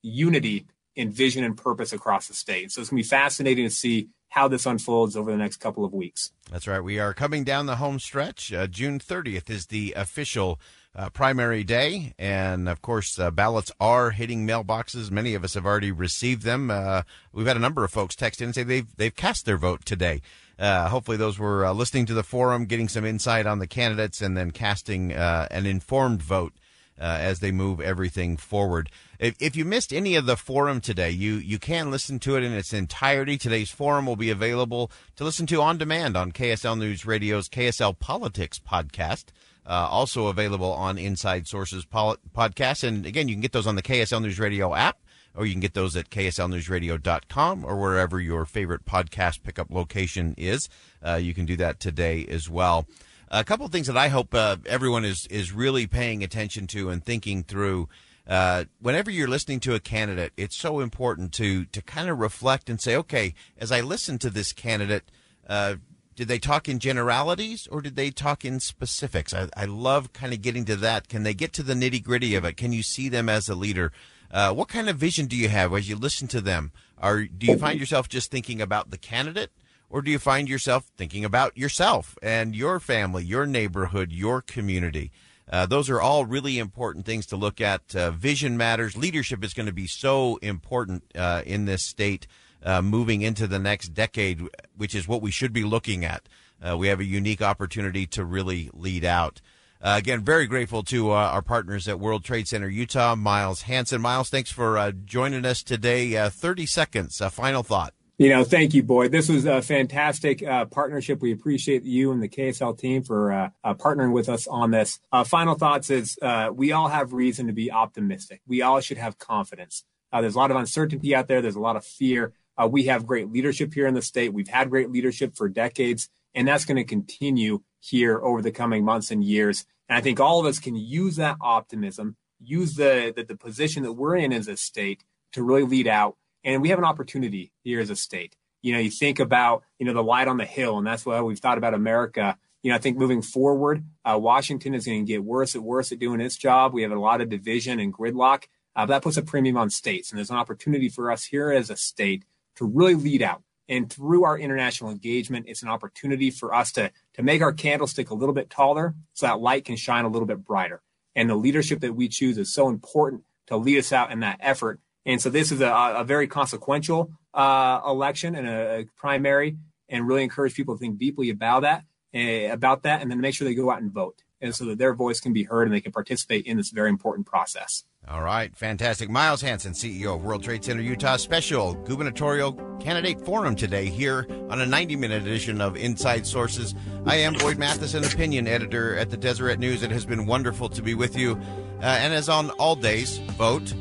unity in vision and purpose across the state. So it's going to be fascinating to see how this unfolds over the next couple of weeks. That's right. We are coming down the home stretch. Uh, June thirtieth is the official Uh, primary day, and of course uh, ballots are hitting mailboxes. Many of us have already received them. Uh, we've had a number of folks text in and say they've they've cast their vote today. Uh, hopefully those were uh, listening to the forum, getting some insight on the candidates, and then casting uh, an informed vote uh, as they move everything forward. If, if you missed any of the forum today, you you can listen to it in its entirety. Today's forum will be available to listen to on demand on K S L News Radio's K S L Politics Podcast. Uh, also available on Inside Sources pol- podcast. And again, you can get those on the K S L News Radio app, or you can get those at k s l news radio dot com or wherever your favorite podcast pickup location is. Uh, you can do that today as well. A couple of things that I hope uh, everyone is, is really paying attention to and thinking through. Uh, whenever you're listening to a candidate, it's so important to, to kind of reflect and say, okay, as I listen to this candidate, uh, did they talk in generalities or did they talk in specifics? I, I love kind of getting to that. Can they get to the nitty gritty of it? Can you see them as a leader? Uh, what kind of vision do you have as you listen to them? Or do you find yourself just thinking about the candidate, or do you find yourself thinking about yourself and your family, your neighborhood, your community? Uh, those are all really important things to look at. Uh, vision matters. Leadership is going to be so important uh, in this state. Uh, moving into the next decade, which is what we should be looking at. Uh, we have a unique opportunity to really lead out. Uh, again, very grateful to uh, our partners at World Trade Center Utah, Miles Hansen. Miles, thanks for uh, joining us today. Uh, thirty seconds, a final thought. You know, thank you, Boyd. This was a fantastic uh, partnership. We appreciate you and the K S L team for uh, uh, partnering with us on this. Uh, final thoughts is uh, we all have reason to be optimistic. We all should have confidence. Uh, there's a lot of uncertainty out there. There's a lot of fear. Uh, we have great leadership here in the state. We've had great leadership for decades, and that's going to continue here over the coming months and years. And I think all of us can use that optimism, use the, the, the position that we're in as a state to really lead out. And we have an opportunity here as a state. You know, you think about, you know, the light on the hill, and that's why we've thought about America. You know, I think moving forward, uh, Washington is going to get worse and worse at doing its job. We have a lot of division and gridlock. Uh, that puts a premium on states, and there's an opportunity for us here as a state to really lead out. And through our international engagement, it's an opportunity for us to, to make our candlestick a little bit taller so that light can shine a little bit brighter. And the leadership that we choose is so important to lead us out in that effort. And so this is a, a very consequential uh, election and a, a primary, and really encourage people to think deeply about that, uh, about that, and then make sure they go out and vote, and so that their voice can be heard and they can participate in this very important process. All right. Fantastic. Miles Hansen, C E O of World Trade Center Utah, special gubernatorial candidate forum today here on a ninety minute edition of Inside Sources. I am Boyd Matheson, opinion editor at the Deseret News. It has been wonderful to be with you. Uh, and as on all days, vote,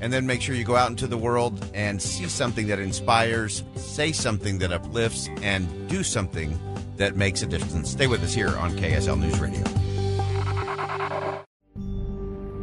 And then make sure you go out into the world and see something that inspires, say something that uplifts, and do something that makes a difference. Stay with us here on K S L News Radio.